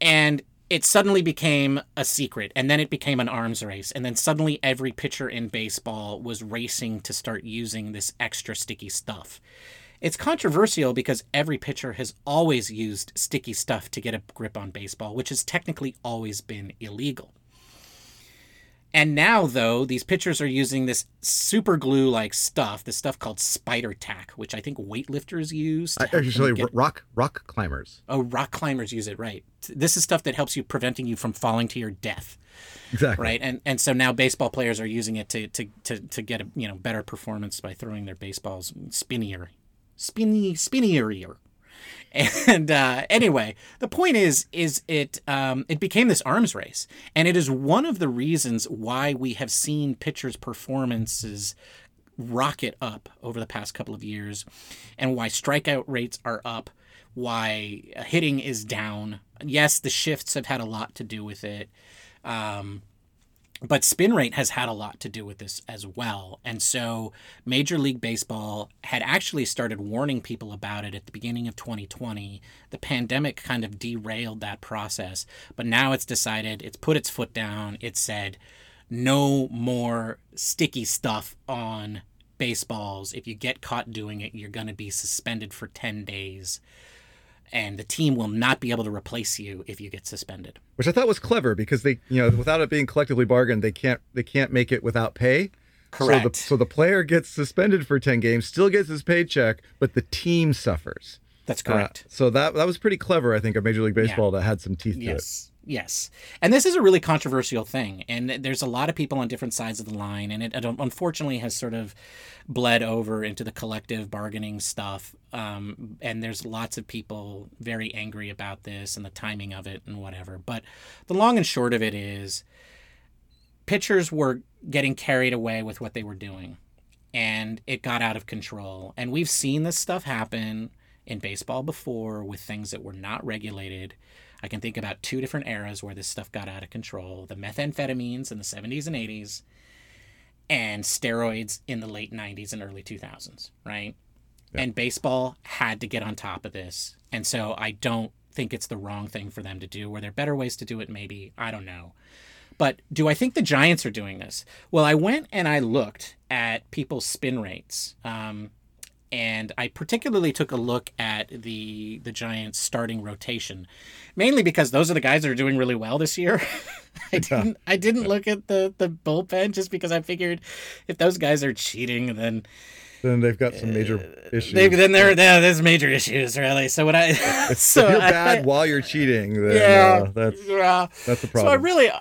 And it suddenly became a secret, and then it became an arms race, and then suddenly every pitcher in baseball was racing to start using this extra sticky stuff. It's controversial because every pitcher has always used sticky stuff to get a grip on baseball, which has technically always been illegal. And now, though, these pitchers are using this super glue-like stuff, this stuff called spider tack, which I think weightlifters use. Usually rock climbers. Oh, rock climbers use it, right. This is stuff that helps you, preventing you from falling to your death. Exactly. Right? And so now baseball players are using it to get a better performance by throwing their baseballs spinnier. And anyway, the point is it became this arms race, and it is one of the reasons why we have seen pitchers' performances rocket up over the past couple of years, and why strikeout rates are up, why hitting is down. Yes, the shifts have had a lot to do with it. But spin rate has had a lot to do with this as well. And so Major League Baseball had actually started warning people about it at the beginning of 2020. The pandemic kind of derailed that process. But now it's decided, it's put its foot down. It said, no more sticky stuff on baseballs. If you get caught doing it, you're going to be suspended for 10 days. And the team will not be able to replace you if you get suspended. Which I thought was clever, because they, without it being collectively bargained, they can't make it without pay. Correct. So the player gets suspended for 10 games, still gets his paycheck, but the team suffers. That's correct. So that was pretty clever, I think, of Major League Baseball that had some teeth to it. Yes. And this is a really controversial thing. And there's a lot of people on different sides of the line. And it unfortunately has sort of bled over into the collective bargaining stuff. And there's lots of people very angry about this and the timing of it and whatever. But the long and short of it is, pitchers were getting carried away with what they were doing. And it got out of control. And we've seen this stuff happen in baseball before with things that were not regulated. I can think about two different eras where this stuff got out of control. The methamphetamines in the 70s and 80s, and steroids in the late 90s and early 2000s, right? Yeah. And baseball had to get on top of this. And so I don't think it's the wrong thing for them to do. Were there better ways to do it? Maybe. I don't know. But do I think the Giants are doing this? Well, I went and I looked at people's spin rates. And I particularly took a look at the Giants' starting rotation, mainly because those are the guys that are doing really well this year. I didn't look at the bullpen, just because I figured if those guys are cheating, then they've got some major issues. There's major issues, really. So when I if you're bad while you're cheating, then that's the problem. So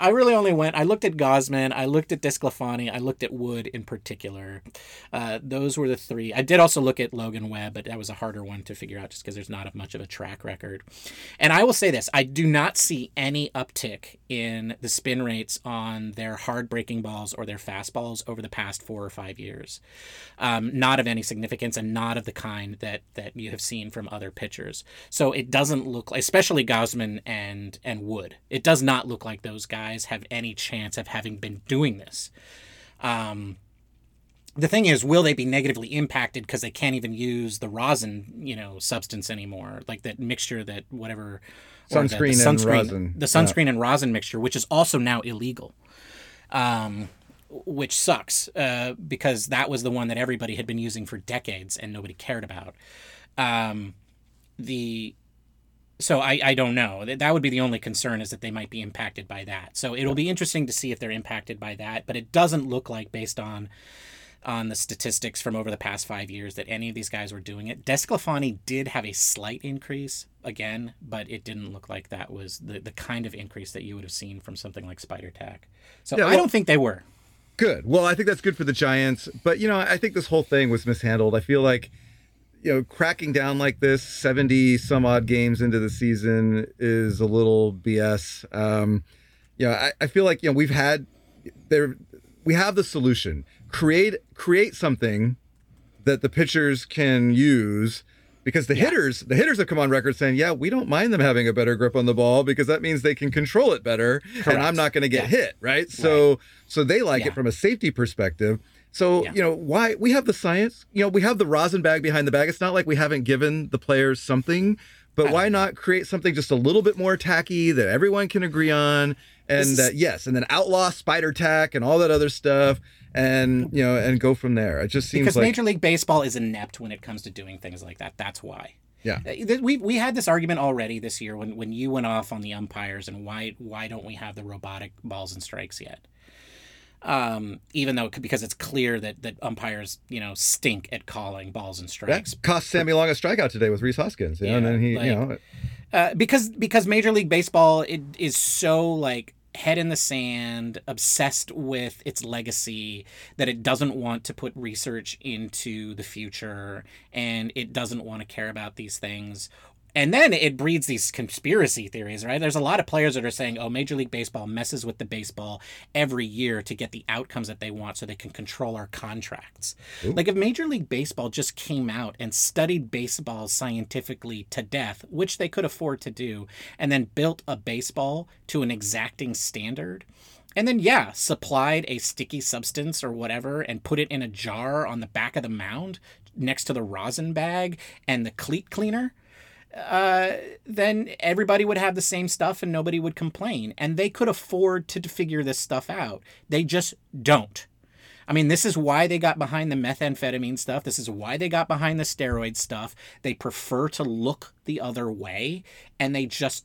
I really only went. I looked at Gosman, I looked at DeSclafani, I looked at Wood in particular. Those were the three. I did also look at Logan Webb, but that was a harder one to figure out, just because there's not much of a track record. And I will say this: I do not see any uptick in the spin rates on their hard breaking balls or their fastballs over the past 4 or 5 years. Not of any significance, and not of the kind that you have seen from other pitchers. So it doesn't look like, especially Gausman and Wood, it does not look like those guys have any chance of having been doing this. the thing is, will they be negatively impacted because they can't even use the rosin, substance anymore? Like that mixture, that whatever sunscreen and rosin mixture, which is also now illegal, which sucks because that was the one that everybody had been using for decades and nobody cared about. So I don't know. That would be the only concern, is that they might be impacted by that. So it'll be interesting to see if they're impacted by that. But it doesn't look like, based on the statistics from over the past 5 years, that any of these guys were doing it. DeSclafani did have a slight increase again, but it didn't look like that was the kind of increase that you would have seen from something like Spider Tack. So I don't think they were. Good. Well, I think that's good for the Giants. But, I think this whole thing was mishandled. I feel like, cracking down like this 70 some odd games into the season is a little BS. I feel like, we've had there, we have the solution. Create something that the pitchers can use, because the hitters have come on record saying, we don't mind them having a better grip on the ball because that means they can control it better. Correct. And I'm not going to get hit. Right. So they like it from a safety perspective. So, why we have the science, we have the rosin bag behind the bag. It's not like we haven't given the players something, but why not create something just a little bit more tacky that everyone can agree on? And and then outlaw Spider Tack and all that other stuff and, and go from there. It just seems because Major League Baseball is inept when it comes to doing things like that. That's why. Yeah, we had this argument already this year when you went off on the umpires and why don't we have the robotic balls and strikes yet? Even though, because it's clear that umpires, stink at calling balls and strikes. That cost Sammy Long a strikeout today with Rhys Hoskins. And then he, because Major League Baseball is so head in the sand, obsessed with its legacy, that it doesn't want to put research into the future, and it doesn't want to care about these things. And then it breeds these conspiracy theories, right? There's a lot of players that are saying, Major League Baseball messes with the baseball every year to get the outcomes that they want so they can control our contracts. Ooh. If Major League Baseball just came out and studied baseball scientifically to death, which they could afford to do, and then built a baseball to an exacting standard, and then, supplied a sticky substance or whatever and put it in a jar on the back of the mound next to the rosin bag and the cleat cleaner, then everybody would have the same stuff and nobody would complain. And they could afford to figure this stuff out. They just don't. I mean, this is why they got behind the methamphetamine stuff. This is why they got behind the steroid stuff. They prefer to look the other way. And they just,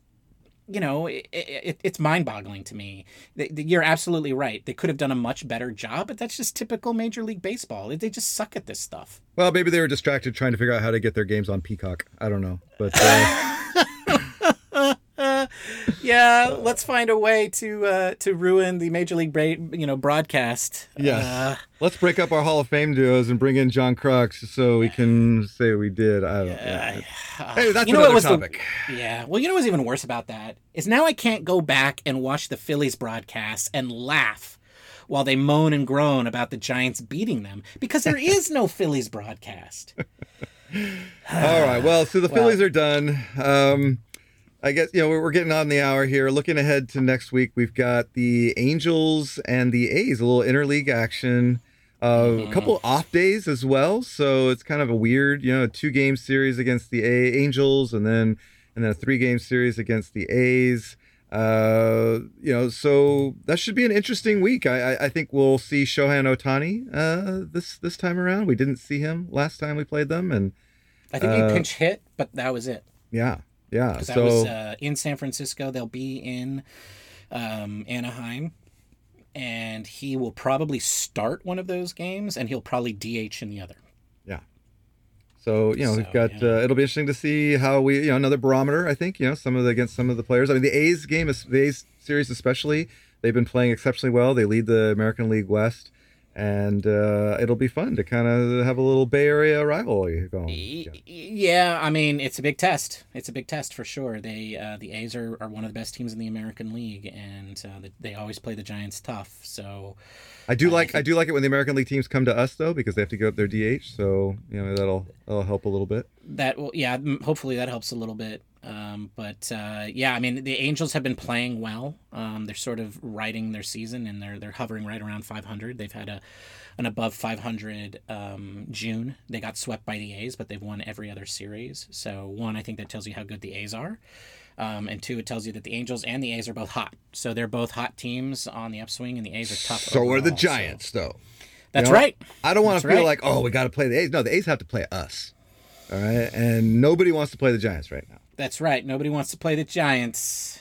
it's mind-boggling to me. You're absolutely right. They could have done a much better job, but that's just typical Major League Baseball. They just suck at this stuff. Well, maybe they were distracted trying to figure out how to get their games on Peacock. I don't know. But let's find a way to ruin the Major League broadcast. Yes. Let's break up our Hall of Fame duos and bring in John Crux so we can say we did. I don't know. Hey, that's another topic. Well, what's even worse about that is now I can't go back and watch the Phillies broadcast and laugh while they moan and groan about the Giants beating them, because there is no Phillies broadcast. All right. Well, so the Phillies are done. I guess, we're getting on the hour here. Looking ahead to next week, we've got the Angels and the A's, a little interleague action, a couple off days as well. So it's kind of a weird, 2-game series against the Angels and then a 3-game series against the A's. So that should be an interesting week. I think we'll see Shohei Ohtani this time around. We didn't see him last time we played them, and I think he pinch hit, but that was it. Yeah. Yeah, because I was in San Francisco. They'll be in Anaheim, and he will probably start one of those games, and he'll probably DH in the other. Yeah. So we've got it'll be interesting to see how we another barometer. I think against some of the players. I mean, the A's series especially. They've been playing exceptionally well. They lead the American League West. And it'll be fun to kind of have a little Bay Area rivalry going. Yeah, I mean, it's a big test. It's a big test for sure. They the A's are one of the best teams in the American League, and they always play the Giants tough. So I do like it when the American League teams come to us though, because they have to give up their DH. So that'll help a little bit. Hopefully that helps a little bit. Yeah, I mean, the Angels have been playing well. They're sort of riding their season, and they're hovering right around 500. They've had an above 500 June. They got swept by the A's, but they've won every other series. So, one, I think that tells you how good the A's are. And two, it tells you that the Angels and the A's are both hot. So they're both hot teams on the upswing, and the A's are tough. So overall, are the Giants, though. That's right. I don't want to feel like, oh, we got to play the A's. No, the A's have to play us. All right? And nobody wants to play the Giants right now. That's right. Nobody wants to play the Giants.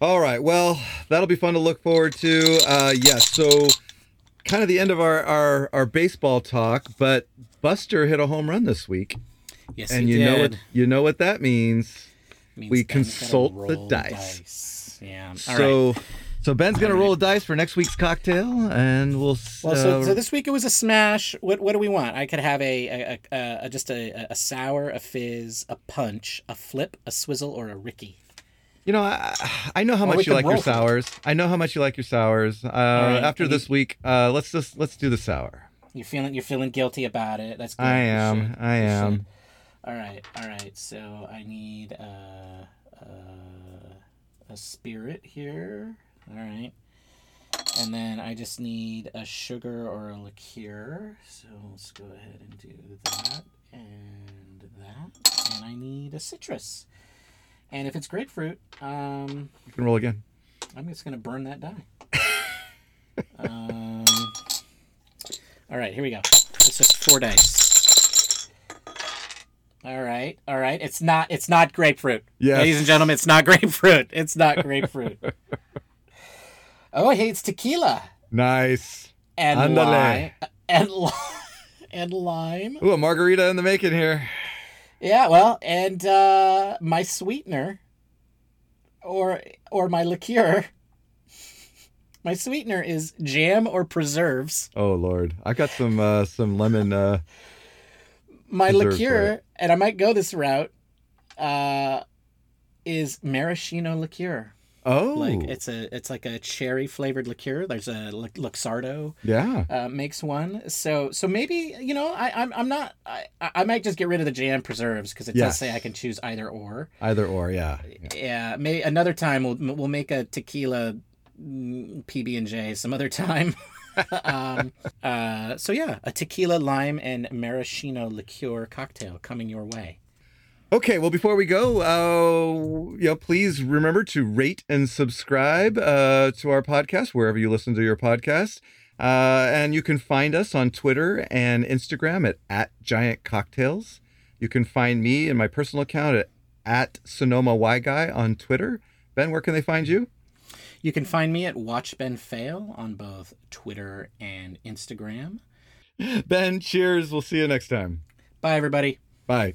All right. Well, that'll be fun to look forward to. Yeah, so kind of the end of our baseball talk, but Buster hit a home run this week. Yes, and he did. You know what that means. We consult the dice. Yeah. All right. So Ben's going to roll a dice for next week's cocktail, and we'll... So this week it was a smash. What do we want? I could have a sour, a fizz, a punch, a flip, a swizzle, or a Ricky. You know, I know how much you like your sours. Right, after this week, let's do the sour. You're feeling guilty about it. That's good. I am. All right. So I need a spirit here. All right. And then I just need a sugar or a liqueur. So let's go ahead and do that. And I need a citrus. And if it's grapefruit... you can roll again. I'm just going to burn that die. All right, here we go. This is 4 dice. All right. It's not grapefruit. Yes. Ladies and gentlemen, it's not grapefruit. Oh, hey, it's tequila. Nice. And Andale. And lime. Ooh, a margarita in the making here. Yeah, well, and my sweetener or my liqueur. My sweetener is jam or preserves. Oh, Lord. I got some lemon. My liqueur, and I might go this route, is maraschino liqueur. Oh, like it's like a cherry flavored liqueur. There's a Luxardo. Yeah, makes one. So maybe I might just get rid of the jam preserves because it does say I can choose either or. Either or, yeah. Maybe another time we'll make a tequila PB&J some other time. So yeah, a tequila lime and maraschino liqueur cocktail coming your way. Okay, well, before we go, please remember to rate and subscribe to our podcast, wherever you listen to your podcast. And you can find us on Twitter and Instagram at @GiantCocktails. You can find me and my personal account at SonomaYGuy on Twitter. Ben, where can they find you? You can find me at WatchBenFail on both Twitter and Instagram. Ben, cheers. We'll see you next time. Bye, everybody. Bye.